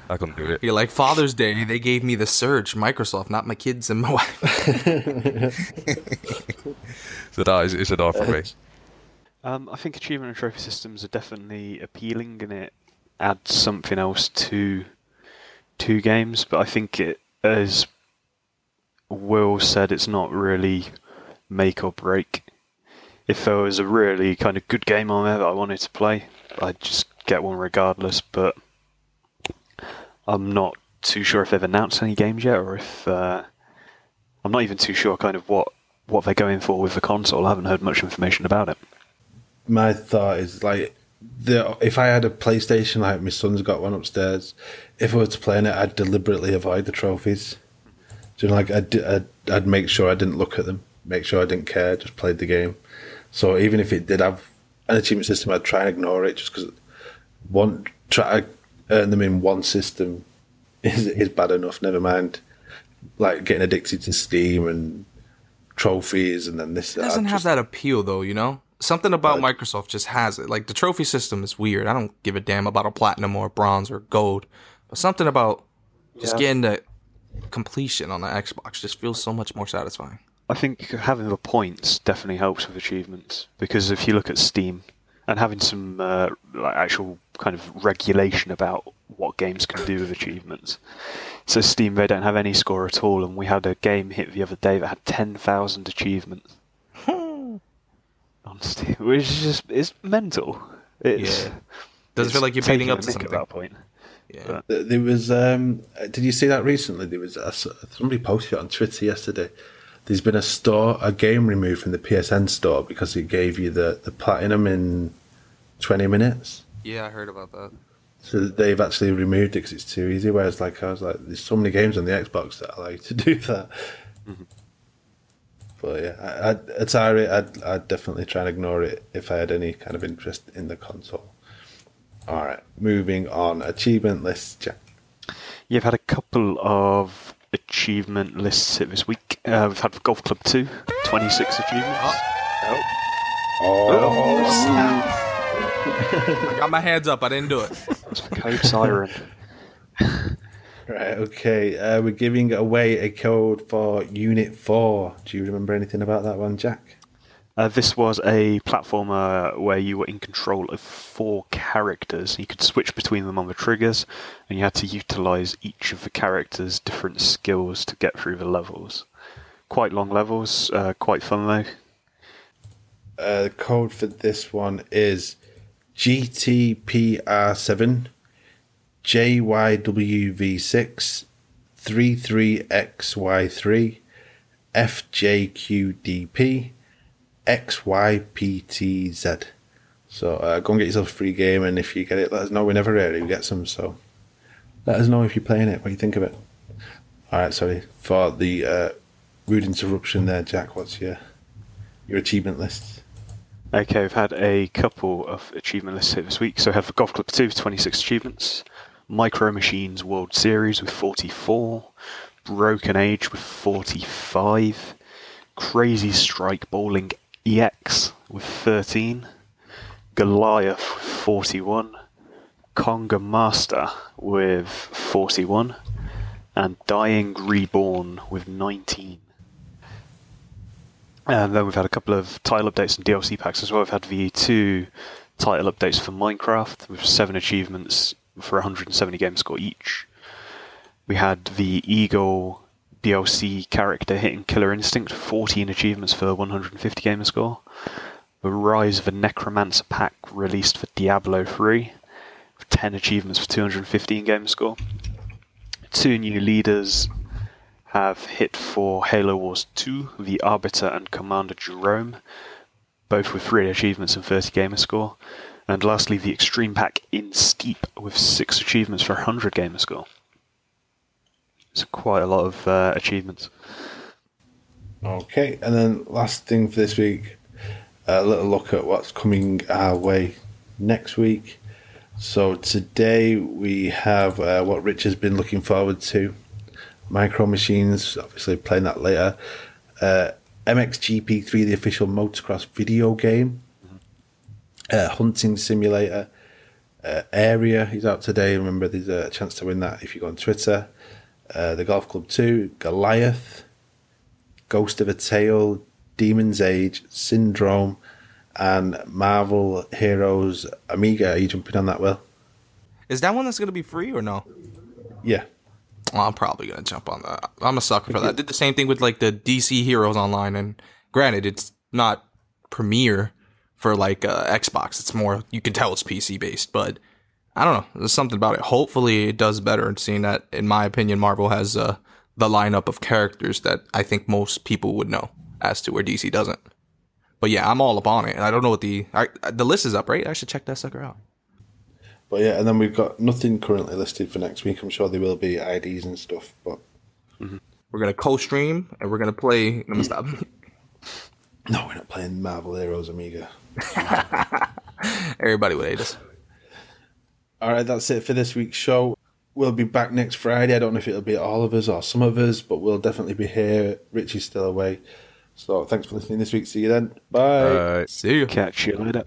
I couldn't do it. You're like, Father's Day, they gave me The Surge, Microsoft, not my kids and my wife. So that is, it's a no for me. I think achievement and trophy systems are definitely appealing, and it adds something else to games. But I think it, as Will said, it's not really make or break. If there was a really kind of good game on there that I wanted to play, I'd just get one regardless, but I'm not too sure if they've announced any games yet, or if... I'm not even too sure kind of what they're going for with the console. I haven't heard much information about it. My thought is, like, if I had a PlayStation, like my son's got one upstairs, if I were to play on it, I'd deliberately avoid the trophies. So, like, I'd make sure I didn't look at them, make sure I didn't care, just played the game. So even if it did have an achievement system, I'd try and ignore it just because try to earn them in one system is bad enough, never mind like getting addicted to Steam and trophies and then this. It doesn't have that appeal though, you know? Something about Microsoft just has it. Like the trophy system is weird. I don't give a damn about a platinum or a bronze or gold. But something about just getting the completion on the Xbox just feels so much more satisfying. I think having the points definitely helps with achievements, because if you look at Steam and having some like actual kind of regulation about what games can do with achievements. So Steam, they don't have any score at all, and we had a game hit the other day that had 10,000 achievements on Steam, which is just, it's mental. It's, yeah. Does it feel like you're building up to something at that point? Yeah. But there was, did you see that recently? There was somebody posted it on Twitter yesterday. There's been a game removed from the PSN store because it gave you the platinum in 20 minutes. Yeah, I heard about that. So they've actually removed it because it's too easy. Whereas, like, I was like, there's so many games on the Xbox that allow you to do that. Mm-hmm. But yeah, Atari, I'd definitely try and ignore it if I had any kind of interest in the console. All right, moving on. Achievement lists, Jack. You've had a couple of achievement lists hit this week. We've had Golf Club 2, 26 achievements. Oh. I got my hands up. I didn't do it. That's for Code Siren. Right, okay. We're giving away a code for Unit 4. Do you remember anything about that one, Jack? This was a platformer where you were in control of four characters. You could switch between them on the triggers, and you had to utilize each of the characters' different skills to get through the levels. Quite long levels, quite fun though. The code for this one is GTPR7 JYWV6 33XY3 FJQDP XYPTZ. So go and get yourself a free game, and if you get it, let us know. We never really get some, so let us know if you're playing it, what you think of it. Alright, sorry for the rude interruption there, Jack. What's your achievement list? Okay, we've had a couple of achievement lists here this week. So we have Golf Club 2 with 26 achievements, Micro Machines World Series with 44, Broken Age with 45, Crazy Strike Bowling EX with 13, Goliath with 41, Conga Master with 41, and Dying Reborn with 19. And then we've had a couple of title updates and DLC packs as well. We've had the two title updates for Minecraft with 7 achievements for 170 game score each. We had the Eagle DLC character hitting Killer Instinct, 14 achievements for 150 gamer score. The Rise of the Necromancer pack released for Diablo 3, 10 achievements for 215 gamer score. 2 new leaders have hit for Halo Wars 2, the Arbiter and Commander Jerome, both with 3 achievements and 30 gamer score. And lastly, the Extreme pack in Steep with 6 achievements for 100 gamer score. It's quite a lot of achievements. Okay, and then last thing for this week, a little look at what's coming our way next week. So today we have what Rich has been looking forward to. Micro Machines, obviously playing that later. MXGP3, the official motocross video game. Hunting Simulator. Area is out today. Remember, there's a chance to win that if you go on Twitter. The Golf Club 2, Goliath, Ghost of a Tale, Demon's Age, Syndrome, and Marvel Heroes Amiga. Are you jumping on that, Will? Is that one that's going to be free or no? Yeah. Well, I'm probably going to jump on that. I'm a sucker for that. I did the same thing with like the DC Heroes Online, and granted, it's not premiere for like Xbox. It's more, you can tell it's PC based, but I don't know. There's something about it. Hopefully it does better, and seeing that, in my opinion, Marvel has the lineup of characters that I think most people would know as to where DC doesn't. But yeah, I'm all up on it. And I don't know what the list is up, right? I should check that sucker out. But yeah, and then we've got nothing currently listed for next week. I'm sure there will be IDs and stuff, but we're going to co-stream and we're going to play. Let me stop. No, we're not playing Marvel Heroes Amiga. Everybody would hate us. All right, that's it for this week's show. We'll be back next Friday. I don't know if it'll be all of us or some of us, but we'll definitely be here. Richie's still away. So thanks for listening this week. See you then. Bye. All right, see you. Catch you later.